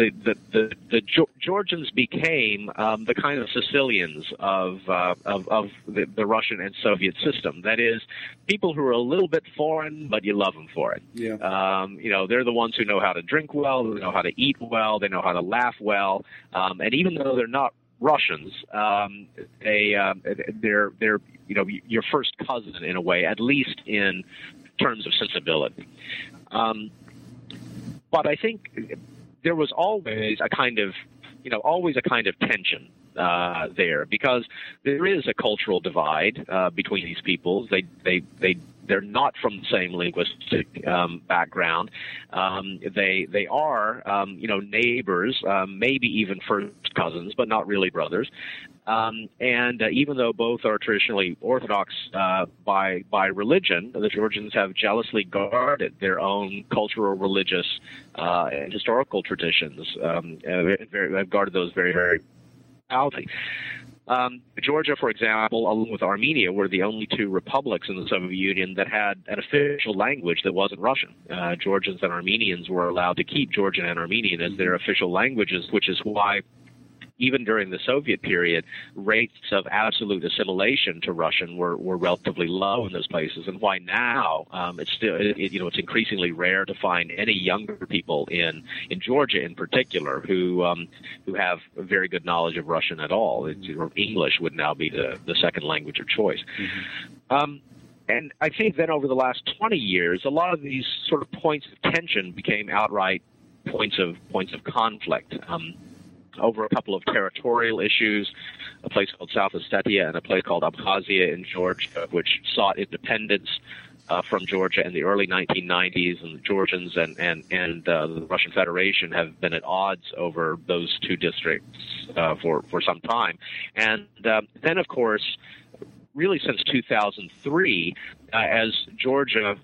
The Georgians became the kind of Sicilians of the Russian and Soviet system. That is, people who are a little bit foreign, but you love them for it. Yeah. They're the ones who know how to drink well, who know how to eat well, they know how to laugh well, and even though they're not Russians, they're your first cousin in a way, at least in terms of sensibility. But I think there was always a kind of tension there, because there is a cultural divide between these peoples. They're not from the same linguistic background. They are neighbors, maybe even first cousins, but not really brothers. And even though both are traditionally Orthodox by religion, the Georgians have jealously guarded their own cultural, religious, and historical traditions. They've guarded those very, very loudly. Georgia, for example, along with Armenia, were the only two republics in the Soviet Union that had an official language that wasn't Russian. Georgians and Armenians were allowed to keep Georgian and Armenian as their official languages, which is why, even during the Soviet period, rates of absolute assimilation to Russian were relatively low in those places, and why now it's increasingly rare to find any younger people in Georgia in particular who have a very good knowledge of Russian at all. English would now be the second language of choice. Mm-hmm. And I think then over the last 20 years, a lot of these sort of points of tension became outright points of conflict. Over a couple of territorial issues, a place called South Ossetia and a place called Abkhazia in Georgia, which sought independence from Georgia in the early 1990s, and the Georgians and the Russian Federation have been at odds over those two districts for some time. And then, of course, really since 2003, as Georgia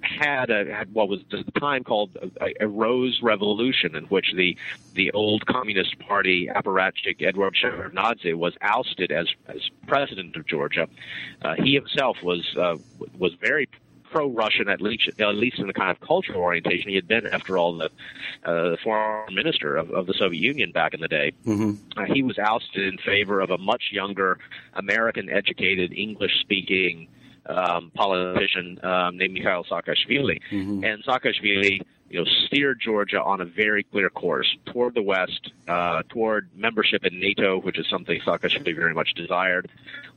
had what was at the time called a Rose Revolution, in which the old Communist Party apparatchik Eduard Shevardnadze was ousted as president of Georgia. He himself was very pro-Russian, at least in the kind of cultural orientation. He had been, after all, the foreign minister of the Soviet Union back in the day. Mm-hmm. He was ousted in favor of a much younger, American-educated, English-speaking politician named Mikhail Saakashvili. Mm-hmm. And Saakashvili steered Georgia on a very clear course toward the West, toward membership in NATO, which is something Saakashvili very much desired,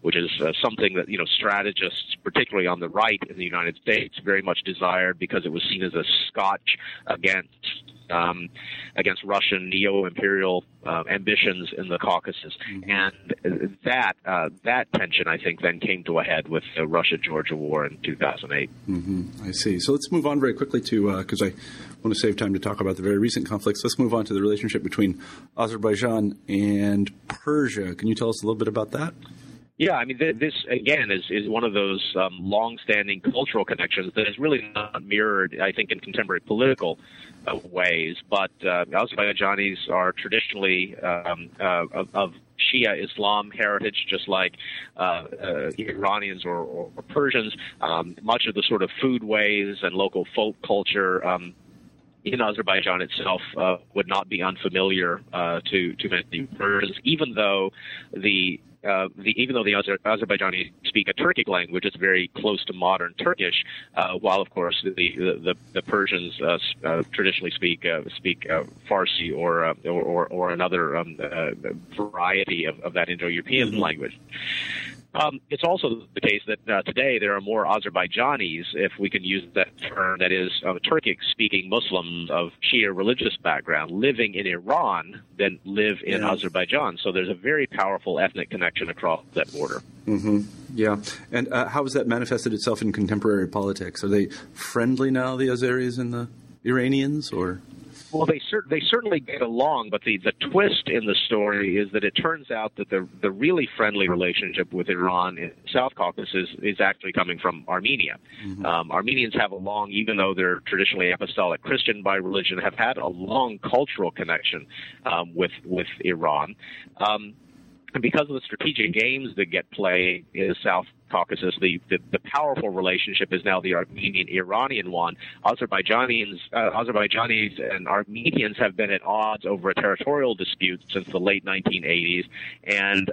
which is something that strategists, particularly on the right in the United States, very much desired because it was seen as a scotch against Russian neo-imperial ambitions in the Caucasus. And that tension, I think, then came to a head with the Russia-Georgia war in 2008. Mm-hmm. I see. So let's move on very quickly to, because I want to save time to talk about the very recent conflicts. Let's move on to the relationship between Azerbaijan and Persia. Can you tell us a little bit about that? Yeah, I mean, this, again, is one of those long-standing cultural connections that is really not mirrored, I think, in contemporary political ways. But Azerbaijanis are traditionally of Shia Islam heritage, just like Iranians or Persians. Much of the sort of foodways and local folk culture in Azerbaijan itself would not be unfamiliar to many Persians, even though the Azerbaijanis speak a Turkic language, it's very close to modern Turkish, while of course the Persians traditionally speak Farsi or another variety of that Indo-European language. It's also the case that today there are more Azerbaijanis, if we can use that term, that is Turkic-speaking Muslims of Shia religious background living in Iran than live in Azerbaijan. So there's a very powerful ethnic connection across that border. Mm-hmm. Yeah. And how has that manifested itself in contemporary politics? Are they friendly now, the Azeris and the Iranians, or...? Well, they certainly get along, but the twist in the story is that it turns out that the really friendly relationship with Iran in South Caucasus is actually coming from Armenia. Mm-hmm. Armenians have a long, even though they're traditionally apostolic Christian by religion, have had a long cultural connection with Iran. And because of the strategic games that get played in South Caucasus, the powerful relationship is now the Armenian-Iranian one. Azerbaijanis and Armenians have been at odds over a territorial dispute since the late 1980s, and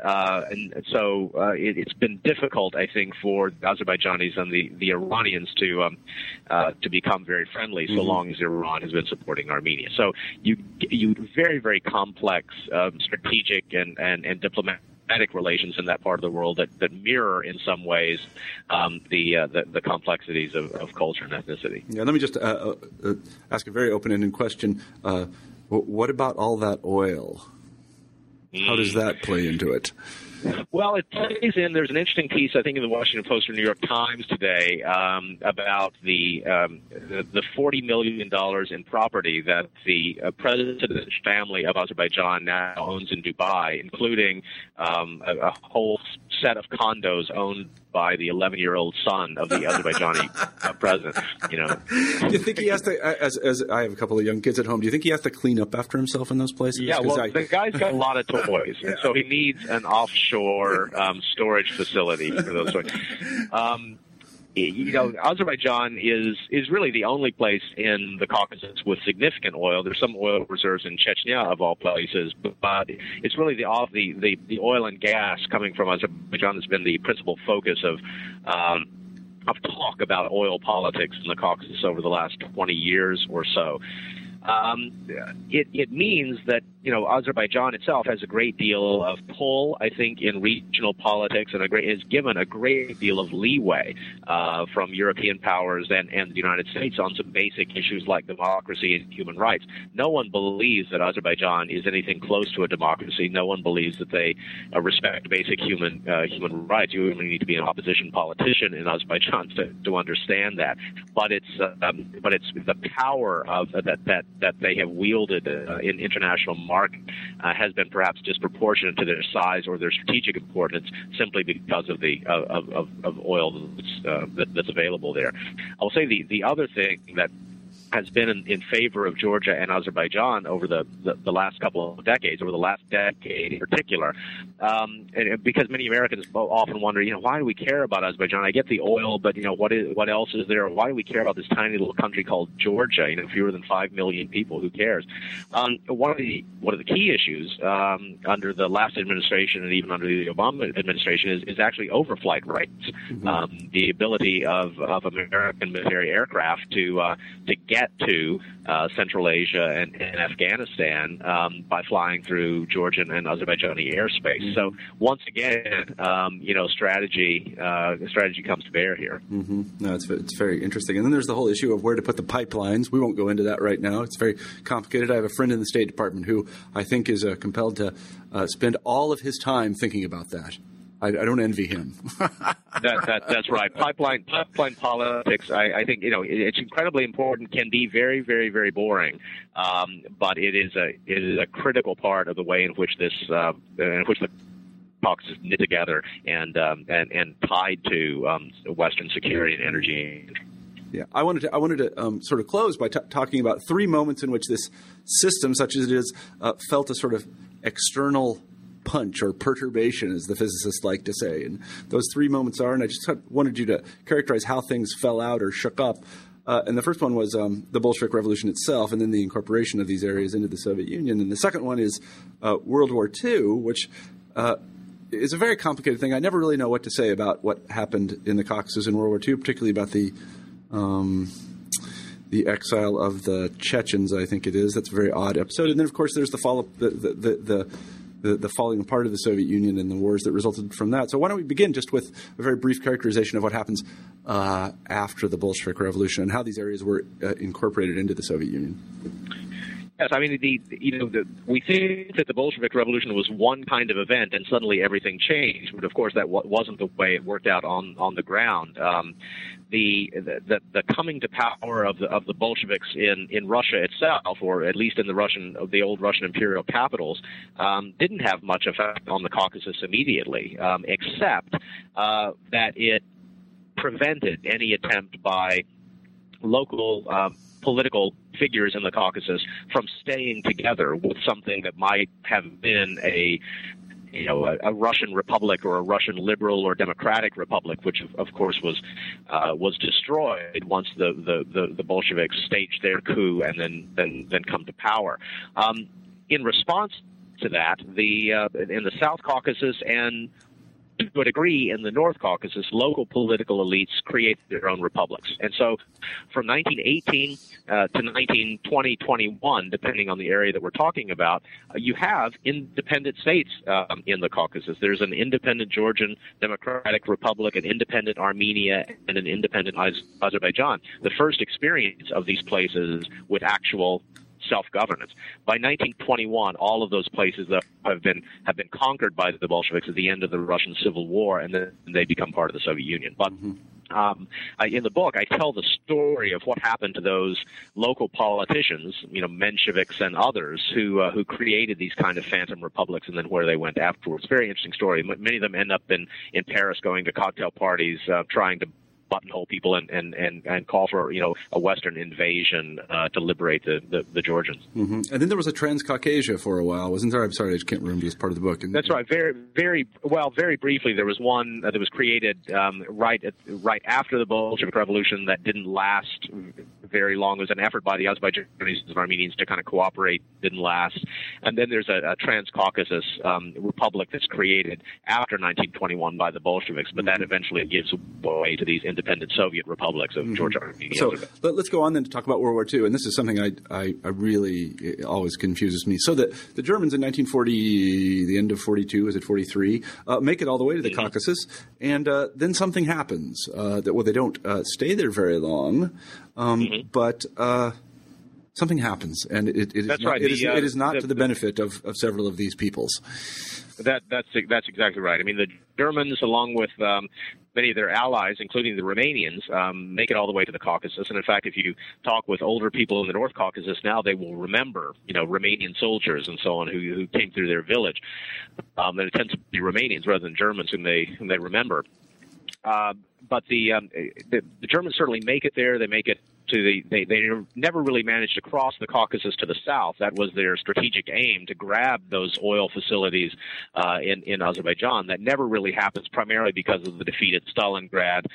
so it's been difficult, I think, for the Azerbaijanis and the Iranians to become very friendly, so long as Iran has been supporting Armenia. So you very, very complex strategic and diplomatic relations in that part of the world that mirror in some ways the complexities of culture and ethnicity. Yeah, let me just ask a very open-ended question. What about all that oil? How does that play into it? Well, it plays in. There's an interesting piece, I think, in the Washington Post or New York Times today about the $40 million in property that the president's family of Azerbaijan now owns in Dubai, including a whole set of condos owned by the 11-year-old son of the Azerbaijani president. You know, do you think he has to? As I have a couple of young kids at home, do you think he has to clean up after himself in those places? Yeah, well, the guy's got a lot of toys, and so he needs an offshore storage facility for those toys. You know, Azerbaijan is really the only place in the Caucasus with significant oil. There's some oil reserves in Chechnya, of all places, but it's really the oil and gas coming from Azerbaijan has been the principal focus of talk about oil politics in the Caucasus over the last 20 years or so. It means that, you know, Azerbaijan itself has a great deal of pull, I think, in regional politics, and is given a great deal of leeway from European powers and the United States on some basic issues like democracy and human rights. No one believes that Azerbaijan is anything close to a democracy. No one believes that they respect basic human rights. You even need to be an opposition politician in Azerbaijan to understand that. But it's the power of that they have wielded in international market has been perhaps disproportionate to their size or their strategic importance, simply because of the of oil that's available there. I will say the other thing that has been in favor of Georgia and Azerbaijan over the last couple of decades, over the last decade in particular, because many Americans often wonder, you know, why do we care about Azerbaijan? I get the oil, but, you know, what else is there? Why do we care about this tiny little country called Georgia? You know, fewer than 5 million people, who cares? One of the key issues under the last administration and even under the Obama administration is actually overflight rights, the ability of American military aircraft to get to Central Asia and Afghanistan by flying through Georgian and Azerbaijani airspace. So once again, you know, strategy comes to bear here. Mm-hmm. No, it's very interesting. And then there's the whole issue of where to put the pipelines. We won't go into that right now. It's very complicated. I have a friend in the State Department who I think is compelled to spend all of his time thinking about that. I don't envy him. That's right. Pipeline politics, I think, you know, it's incredibly important, can be very, very, very boring, but it is a critical part of the way in which the Caucasus knit together and tied to Western security and energy. Yeah, I wanted to sort of close by talking about three moments in which this system, such as it is, felt a sort of external punch or perturbation, as the physicists like to say. And those three moments are, and I just wanted you to characterize how things fell out or shook up. And the first one was the Bolshevik Revolution itself, and then the incorporation of these areas into the Soviet Union. And the second one is World War II, which is a very complicated thing. I never really know what to say about what happened in the Caucasus in World War II, particularly about the exile of the Chechens, I think it is. That's a very odd episode. And then, of course, there's the fall of the the falling apart of the Soviet Union and the wars that resulted from that. So why don't we begin just with a very brief characterization of what happens after the Bolshevik Revolution and how these areas were incorporated into the Soviet Union. Yes, I mean, we think that the Bolshevik Revolution was one kind of event and suddenly everything changed, but of course that wasn't the way it worked out on the ground. The coming to power of the Bolsheviks in Russia itself, or at least in the old Russian imperial capitals, didn't have much effect on the Caucasus immediately, except that it prevented any attempt by local political figures in the Caucasus from staying together with something that might have been a Russian republic or a Russian liberal or democratic republic, which of course was destroyed once the Bolsheviks staged their coup and then come to power. In response to that, in the South Caucasus and to a degree in the North Caucasus, local political elites create their own republics. And so from 1918 to 1920, 21, depending on the area that we're talking about, you have independent states in the Caucasus. There's an independent Georgian Democratic Republic, an independent Armenia, and an independent Azerbaijan. The first experience of these places with actual self-governance. By 1921, all of those places have been conquered by the Bolsheviks at the end of the Russian Civil War, and then they become part of the Soviet Union. But in the book, I tell the story of what happened to those local politicians, Mensheviks and others, who created these kind of phantom republics, and then where they went afterwards. Very interesting story. Many of them end up in Paris, going to cocktail parties, trying to buttonhole people and call for a Western invasion to liberate the Georgians. Mm-hmm. And then there was a Transcaucasia for a while, wasn't there? I'm sorry, I just can't remember this part of the book. That's right. Very, very well. Very briefly, there was one that was created right after the Bolshevik Revolution that didn't last very long. It was an effort by the Azerbaijanis and Armenians to kind of cooperate. Didn't last. And then there's a Transcaucasus republic that's created after 1921 by the Bolsheviks, but that eventually gives way to these independent Soviet republics of Georgia, Armenia. So let's go on then to talk about World War II, and this is something I really always confuses me. So the Germans in 1940, the end of 42, is it 43, make it all the way to the Caucasus, and then something happens. They don't stay there very long, but something happens, and it is not to the benefit of several of these peoples. That's exactly right. I mean, the Germans, along with many of their allies, including the Romanians, make it all the way to the Caucasus. And in fact, if you talk with older people in the North Caucasus now, they will remember, Romanian soldiers and so on who came through their village. And it tends to be Romanians rather than Germans whom they remember. But the Germans certainly make it there. They make it to they never really managed to cross the Caucasus to the south. That was their strategic aim, to grab those oil facilities in Azerbaijan. That never really happens, primarily because of the defeat at Stalingrad,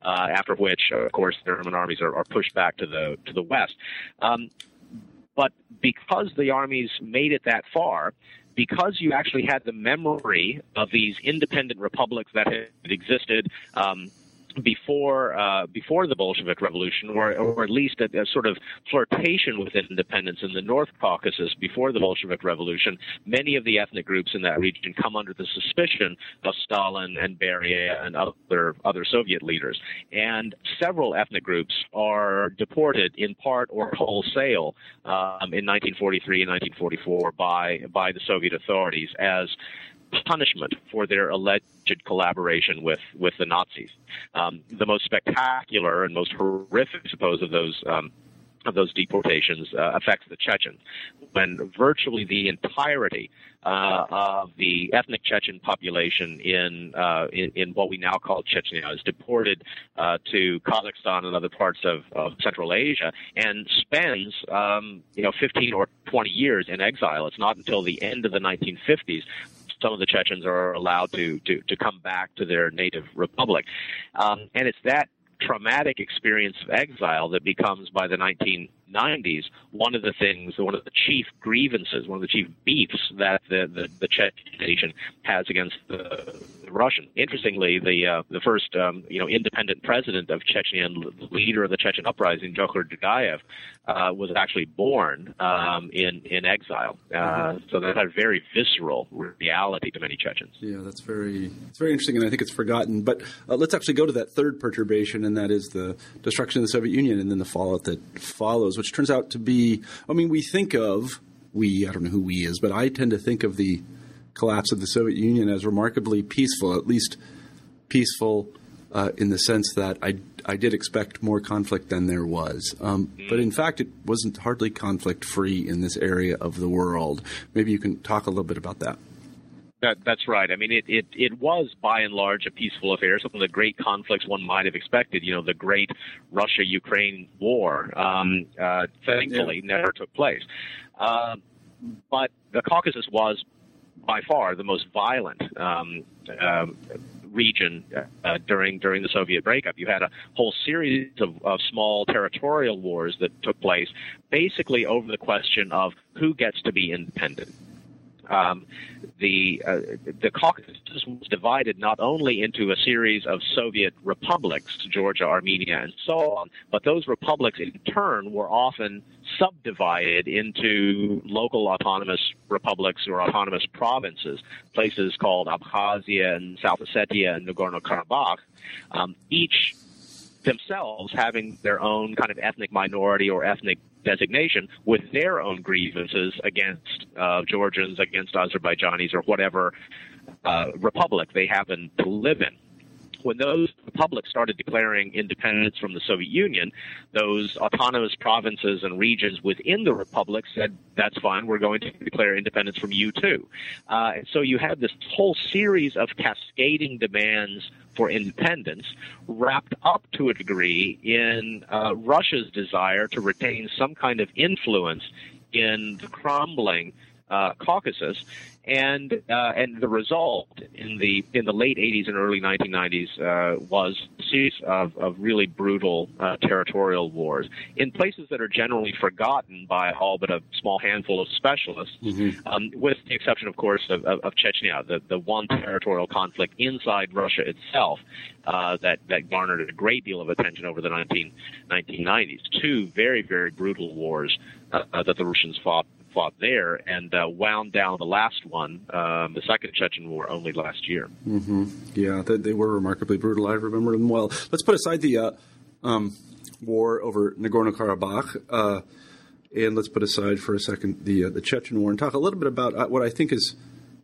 after which, of course, the German armies are pushed back to the west. But because the armies made it that far, because you actually had the memory of these independent republics that had existed before the Bolshevik Revolution, or at least a sort of flirtation with independence in the North Caucasus before the Bolshevik Revolution, many of the ethnic groups in that region come under the suspicion of Stalin and Beria and other Soviet leaders. And several ethnic groups are deported in part or wholesale in 1943 and 1944 by the Soviet authorities as punishment for their alleged collaboration with the Nazis. The most spectacular and most horrific, I suppose, of those deportations affects the Chechen, when virtually the entirety of the ethnic Chechen population in what we now call Chechnya is deported to Kazakhstan and other parts of Central Asia, and spends 15 or 20 years in exile. It's not until the end of the 1950s some of the Chechens are allowed to come back to their native republic. And it's that traumatic experience of exile that becomes, by the 19 90s, one of the chief beefs that the Chechen nation has against the Russian. Interestingly, the first independent president of Chechnya, the leader of the Chechen uprising, Jokhar Dudayev, was actually born in exile. So that had a very visceral reality to many Chechens. Yeah, it's very interesting, and I think it's forgotten. But let's actually go to that third perturbation, and that is the destruction of the Soviet Union and then the fallout that follows, which turns out to be – I mean, I don't know who we is, but I tend to think of the collapse of the Soviet Union as remarkably peaceful, at least peaceful in the sense that I did expect more conflict than there was. But in fact, it wasn't hardly conflict-free in this area of the world. Maybe you can talk a little bit about that. That's right. I mean, it was by and large a peaceful affair. Some of the great conflicts one might have expected, the great Russia-Ukraine war, thankfully never took place. But the Caucasus was by far the most violent region during the Soviet breakup. You had a whole series of small territorial wars that took place, basically over the question of who gets to be independent. The Caucasus was divided not only into a series of Soviet republics, Georgia, Armenia, and so on, but those republics in turn were often subdivided into local autonomous republics or autonomous provinces, places called Abkhazia and South Ossetia and Nagorno-Karabakh, each themselves having their own kind of ethnic minority or ethnic designation with their own grievances against Georgians, against Azerbaijanis, or whatever republic they happen to live in. When those republics started declaring independence from the Soviet Union, those autonomous provinces and regions within the republic said, that's fine, we're going to declare independence from you too. So you had this whole series of cascading demands for independence wrapped up to a degree in Russia's desire to retain some kind of influence in the crumbling Caucasus, and the result in the late 80s and early 1990s was a series of really brutal territorial wars in places that are generally forgotten by all but a small handful of specialists, with the exception, of course, of Chechnya, the one territorial conflict inside Russia itself that garnered a great deal of attention over the 1990s. Two very, very brutal wars that the Russians fought there and wound down the last one, the Second Chechen War, only last year. Mm-hmm. Yeah, they were remarkably brutal. I remember them well. Let's put aside the war over Nagorno-Karabakh and let's put aside for a second the Chechen War and talk a little bit about what I think is,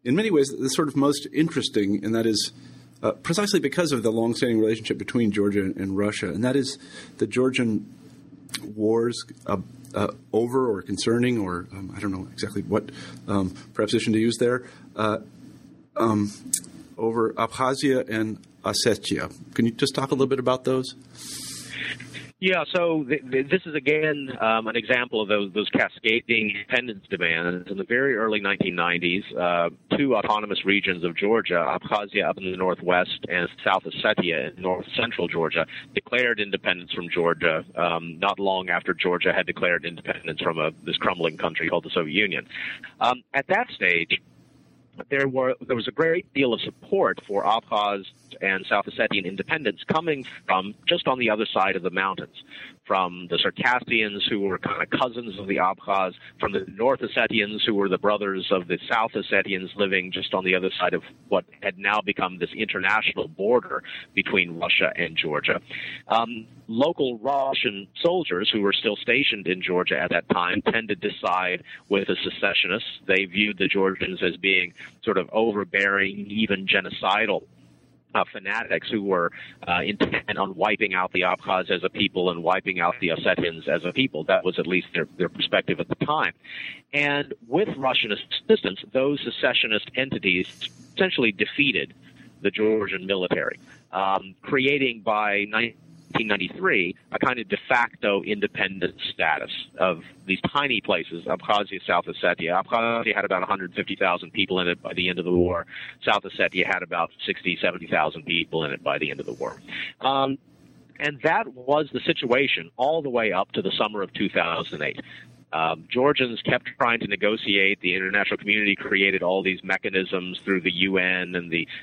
in many ways, the sort of most interesting, and that is precisely because of the longstanding relationship between Georgia and Russia, and that is the Georgian wars over or concerning or I don't know exactly what preposition to use there, over Abkhazia and Ossetia. Can you just talk a little bit about those? Yeah, so this is, again, an example of those cascading independence demands. In the very early 1990s, two autonomous regions of Georgia, Abkhazia up in the northwest and South Ossetia in north-central Georgia, declared independence from Georgia not long after Georgia had declared independence from this crumbling country called the Soviet Union. At that stage, there was a great deal of support for Abkhaz and South Ossetian independence coming from just on the other side of the mountains, from the Circassians, who were kind of cousins of the Abkhaz, from the North Ossetians, who were the brothers of the South Ossetians living just on the other side of what had now become this international border between Russia and Georgia. Local Russian soldiers who were still stationed in Georgia at that time tended to side with the secessionists. They viewed the Georgians as being sort of overbearing, even genocidal fanatics who were intent on wiping out the Abkhaz as a people and wiping out the Ossetians as a people. That was at least their perspective at the time. And with Russian assistance, those secessionist entities essentially defeated the Georgian military, creating by 1993, a kind of de facto independent status of these tiny places, Abkhazia, South Ossetia. Abkhazia had about 150,000 people in it by the end of the war. South Ossetia had about 60,000, 70,000 people in it by the end of the war. And that was the situation all the way up to the summer of 2008. Georgians kept trying to negotiate. The international community created all these mechanisms through the UN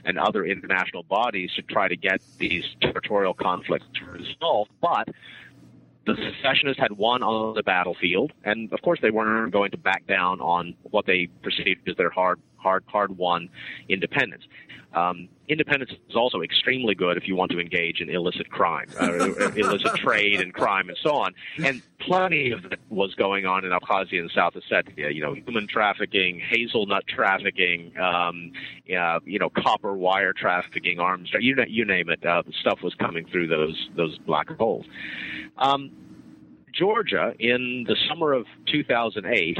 and other international bodies to try to get these territorial conflicts resolved. But the secessionists had won on the battlefield, and of course they weren't going to back down on what they perceived as their hard-won independence. Independence is also extremely good if you want to engage in illicit crime, illicit trade and crime and so on. And plenty of that was going on in Abkhazia and South Ossetia, human trafficking, hazelnut trafficking, copper wire trafficking, arms, you name it. Stuff was coming through those black holes. Georgia, in the summer of 2008,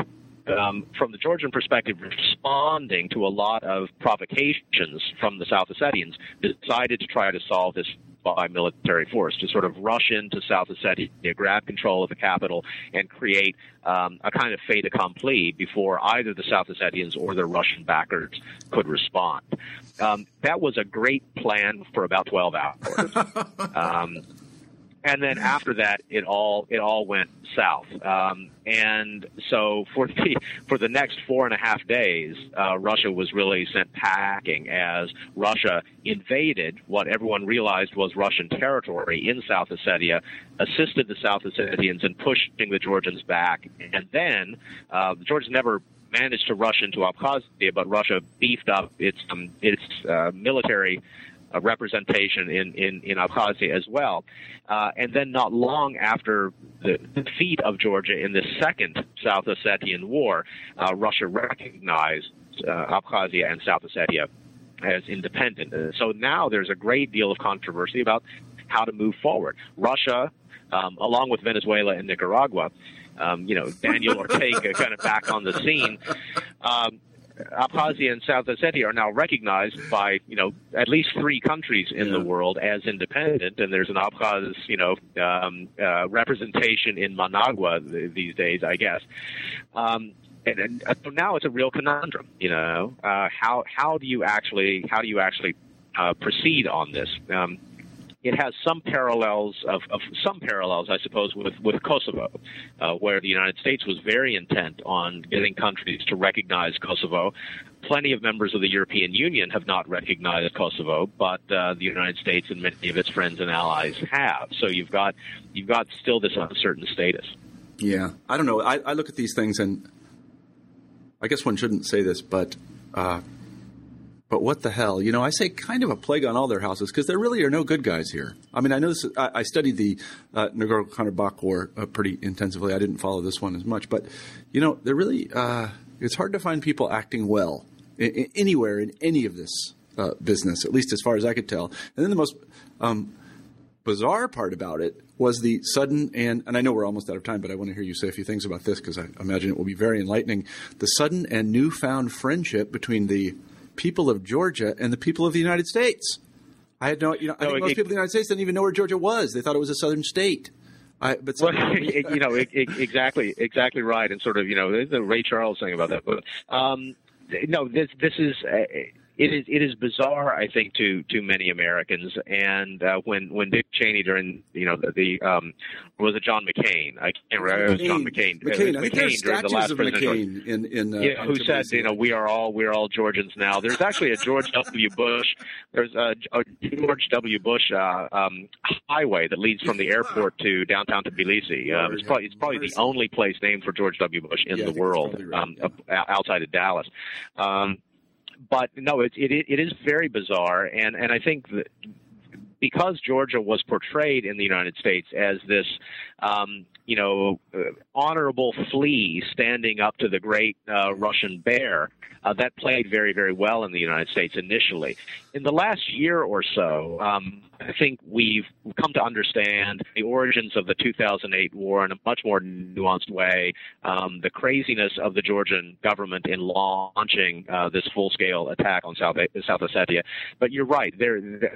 from the Georgian perspective, responding to a lot of provocations from the South Ossetians, decided to try to solve this by military force, to sort of rush into South Ossetia, grab control of the capital, and create a kind of fait accompli before either the South Ossetians or their Russian backers could respond. That was a great plan for about 12 hours. And then after that, it all went south. And so for the next 4.5 days, Russia was really sent packing as Russia invaded what everyone realized was Russian territory in South Ossetia, assisted the South Ossetians in pushing the Georgians back, and then the Georgians never managed to rush into Abkhazia, but Russia beefed up its military representation in Abkhazia as well. And then not long after the defeat of Georgia in the second South Ossetian War, Russia recognized Abkhazia and South Ossetia as independent. So now there's a great deal of controversy about how to move forward. Russia, along with Venezuela and Nicaragua, Daniel Ortega kind of back on the scene. Abkhazia and South Ossetia are now recognized by, at least 3 countries in the world as independent, and there's an Abkhaz, representation in Managua these days, I guess. And so now it's a real conundrum, how do you actually proceed on this? It has some parallels, I suppose, with Kosovo, where the United States was very intent on getting countries to recognize Kosovo. Plenty of members of the European Union have not recognized Kosovo, but the United States and many of its friends and allies have. So you've got still this uncertain status. Yeah, I don't know. I look at these things, and I guess one shouldn't say this, but what the hell? I say kind of a plague on all their houses because there really are no good guys here. I mean, I know this. I studied the Nagorno-Karabakh war pretty intensively. I didn't follow this one as much. But, there really it's hard to find people acting well anywhere in any of this business, at least as far as I could tell. And then the most bizarre part about it was the sudden and I know we're almost out of time, but I want to hear you say a few things about this because I imagine it will be very enlightening. The sudden and newfound friendship between the people of Georgia and the people of the United States. I had I think most people of the United States didn't even know where Georgia was. They thought it was a southern state. Exactly right. And sort of, the Ray Charles thing about that. But it is bizarre, I think, to many Americans. And when Dick Cheney during was it John McCain? I can't remember. It was John McCain. McCain during the last presidential who said Tbilisi. we're all Georgians now. There's actually a George W. Bush. There's a George W. Bush highway that leads from the airport to downtown Tbilisi. It's probably the only place named for George W. Bush in the world, right. Outside of Dallas. But no, it is very bizarre, and I think that because Georgia was portrayed in the United States as this, honorable flea standing up to the great Russian bear, that played very, very well in the United States initially. In the last year or so, I think we've come to understand the origins of the 2008 war in a much more nuanced way, the craziness of the Georgian government in launching this full-scale attack on South Ossetia. But you're right,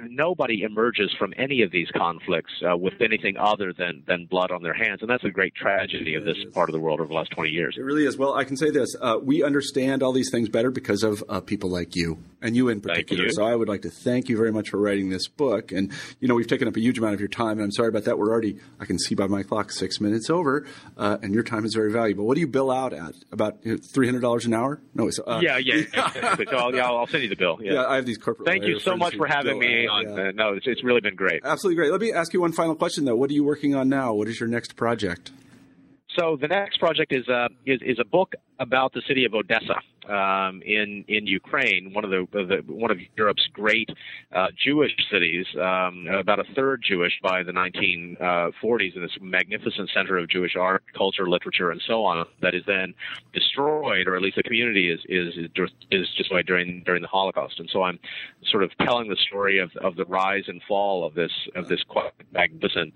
nobody emerged emerges from any of these conflicts with anything other than blood on their hands. And that's a great tragedy of this part of the world over the last 20 years. It really is. Well, I can say this. We understand all these things better because of people like you, and you in particular. You. So I would like to thank you very much for writing this book. And, you know, we've taken up a huge amount of your time, and I'm sorry about that. We're already, I can see by my clock, 6 minutes over, and your time is very valuable. What do you bill out at? About $300 an hour? No, it's exactly. So I'll send you the bill. Yeah, I have these corporate. Thank you so much for having me on. Yeah. No, it's really been great. Absolutely great. Let me ask you one final question, though. What are you working on now? What is your next project? So the next project is a book about the city of Odessa in Ukraine, one of Europe's great Jewish cities, about a third Jewish by the 1940s, in this magnificent center of Jewish art, culture, literature, and so on, that is then destroyed, or at least the community is destroyed during the Holocaust. And so I'm sort of telling the story of the rise and fall of this quite magnificent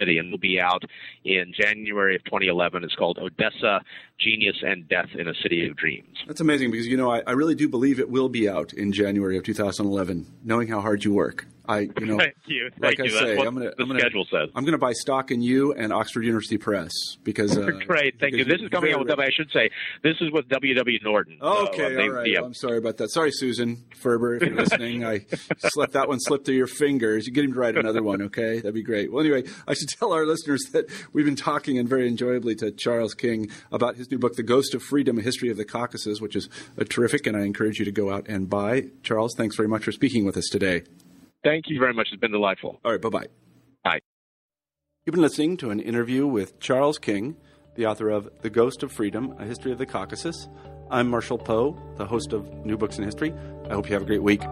city, and will be out in January of 2011. It's called Odessa: Genius and Death in a City of Dreams. That's amazing, because, you know, I really do believe it will be out in January of 2011, knowing how hard you work. I'm going to buy stock in you and Oxford University Press because great, thank you. This is coming out with I should say this is with W.W. Norton. Okay, all right. Yeah. I'm sorry about that. Sorry, Susan Ferber, if you're listening. I just let that one slip through your fingers. You get him to write another one, okay? That'd be great. Well, anyway, I should tell our listeners that we've been talking, and very enjoyably, to Charles King about his new book, The Ghost of Freedom: A History of the Caucasus, which is terrific, and I encourage you to go out and buy. Charles, thanks very much for speaking with us today. Thank you very much. It's been delightful. All right. Bye-bye. Bye. You've been listening to an interview with Charles King, the author of The Ghost of Freedom: A History of the Caucasus. I'm Marshall Poe, the host of New Books in History. I hope you have a great week.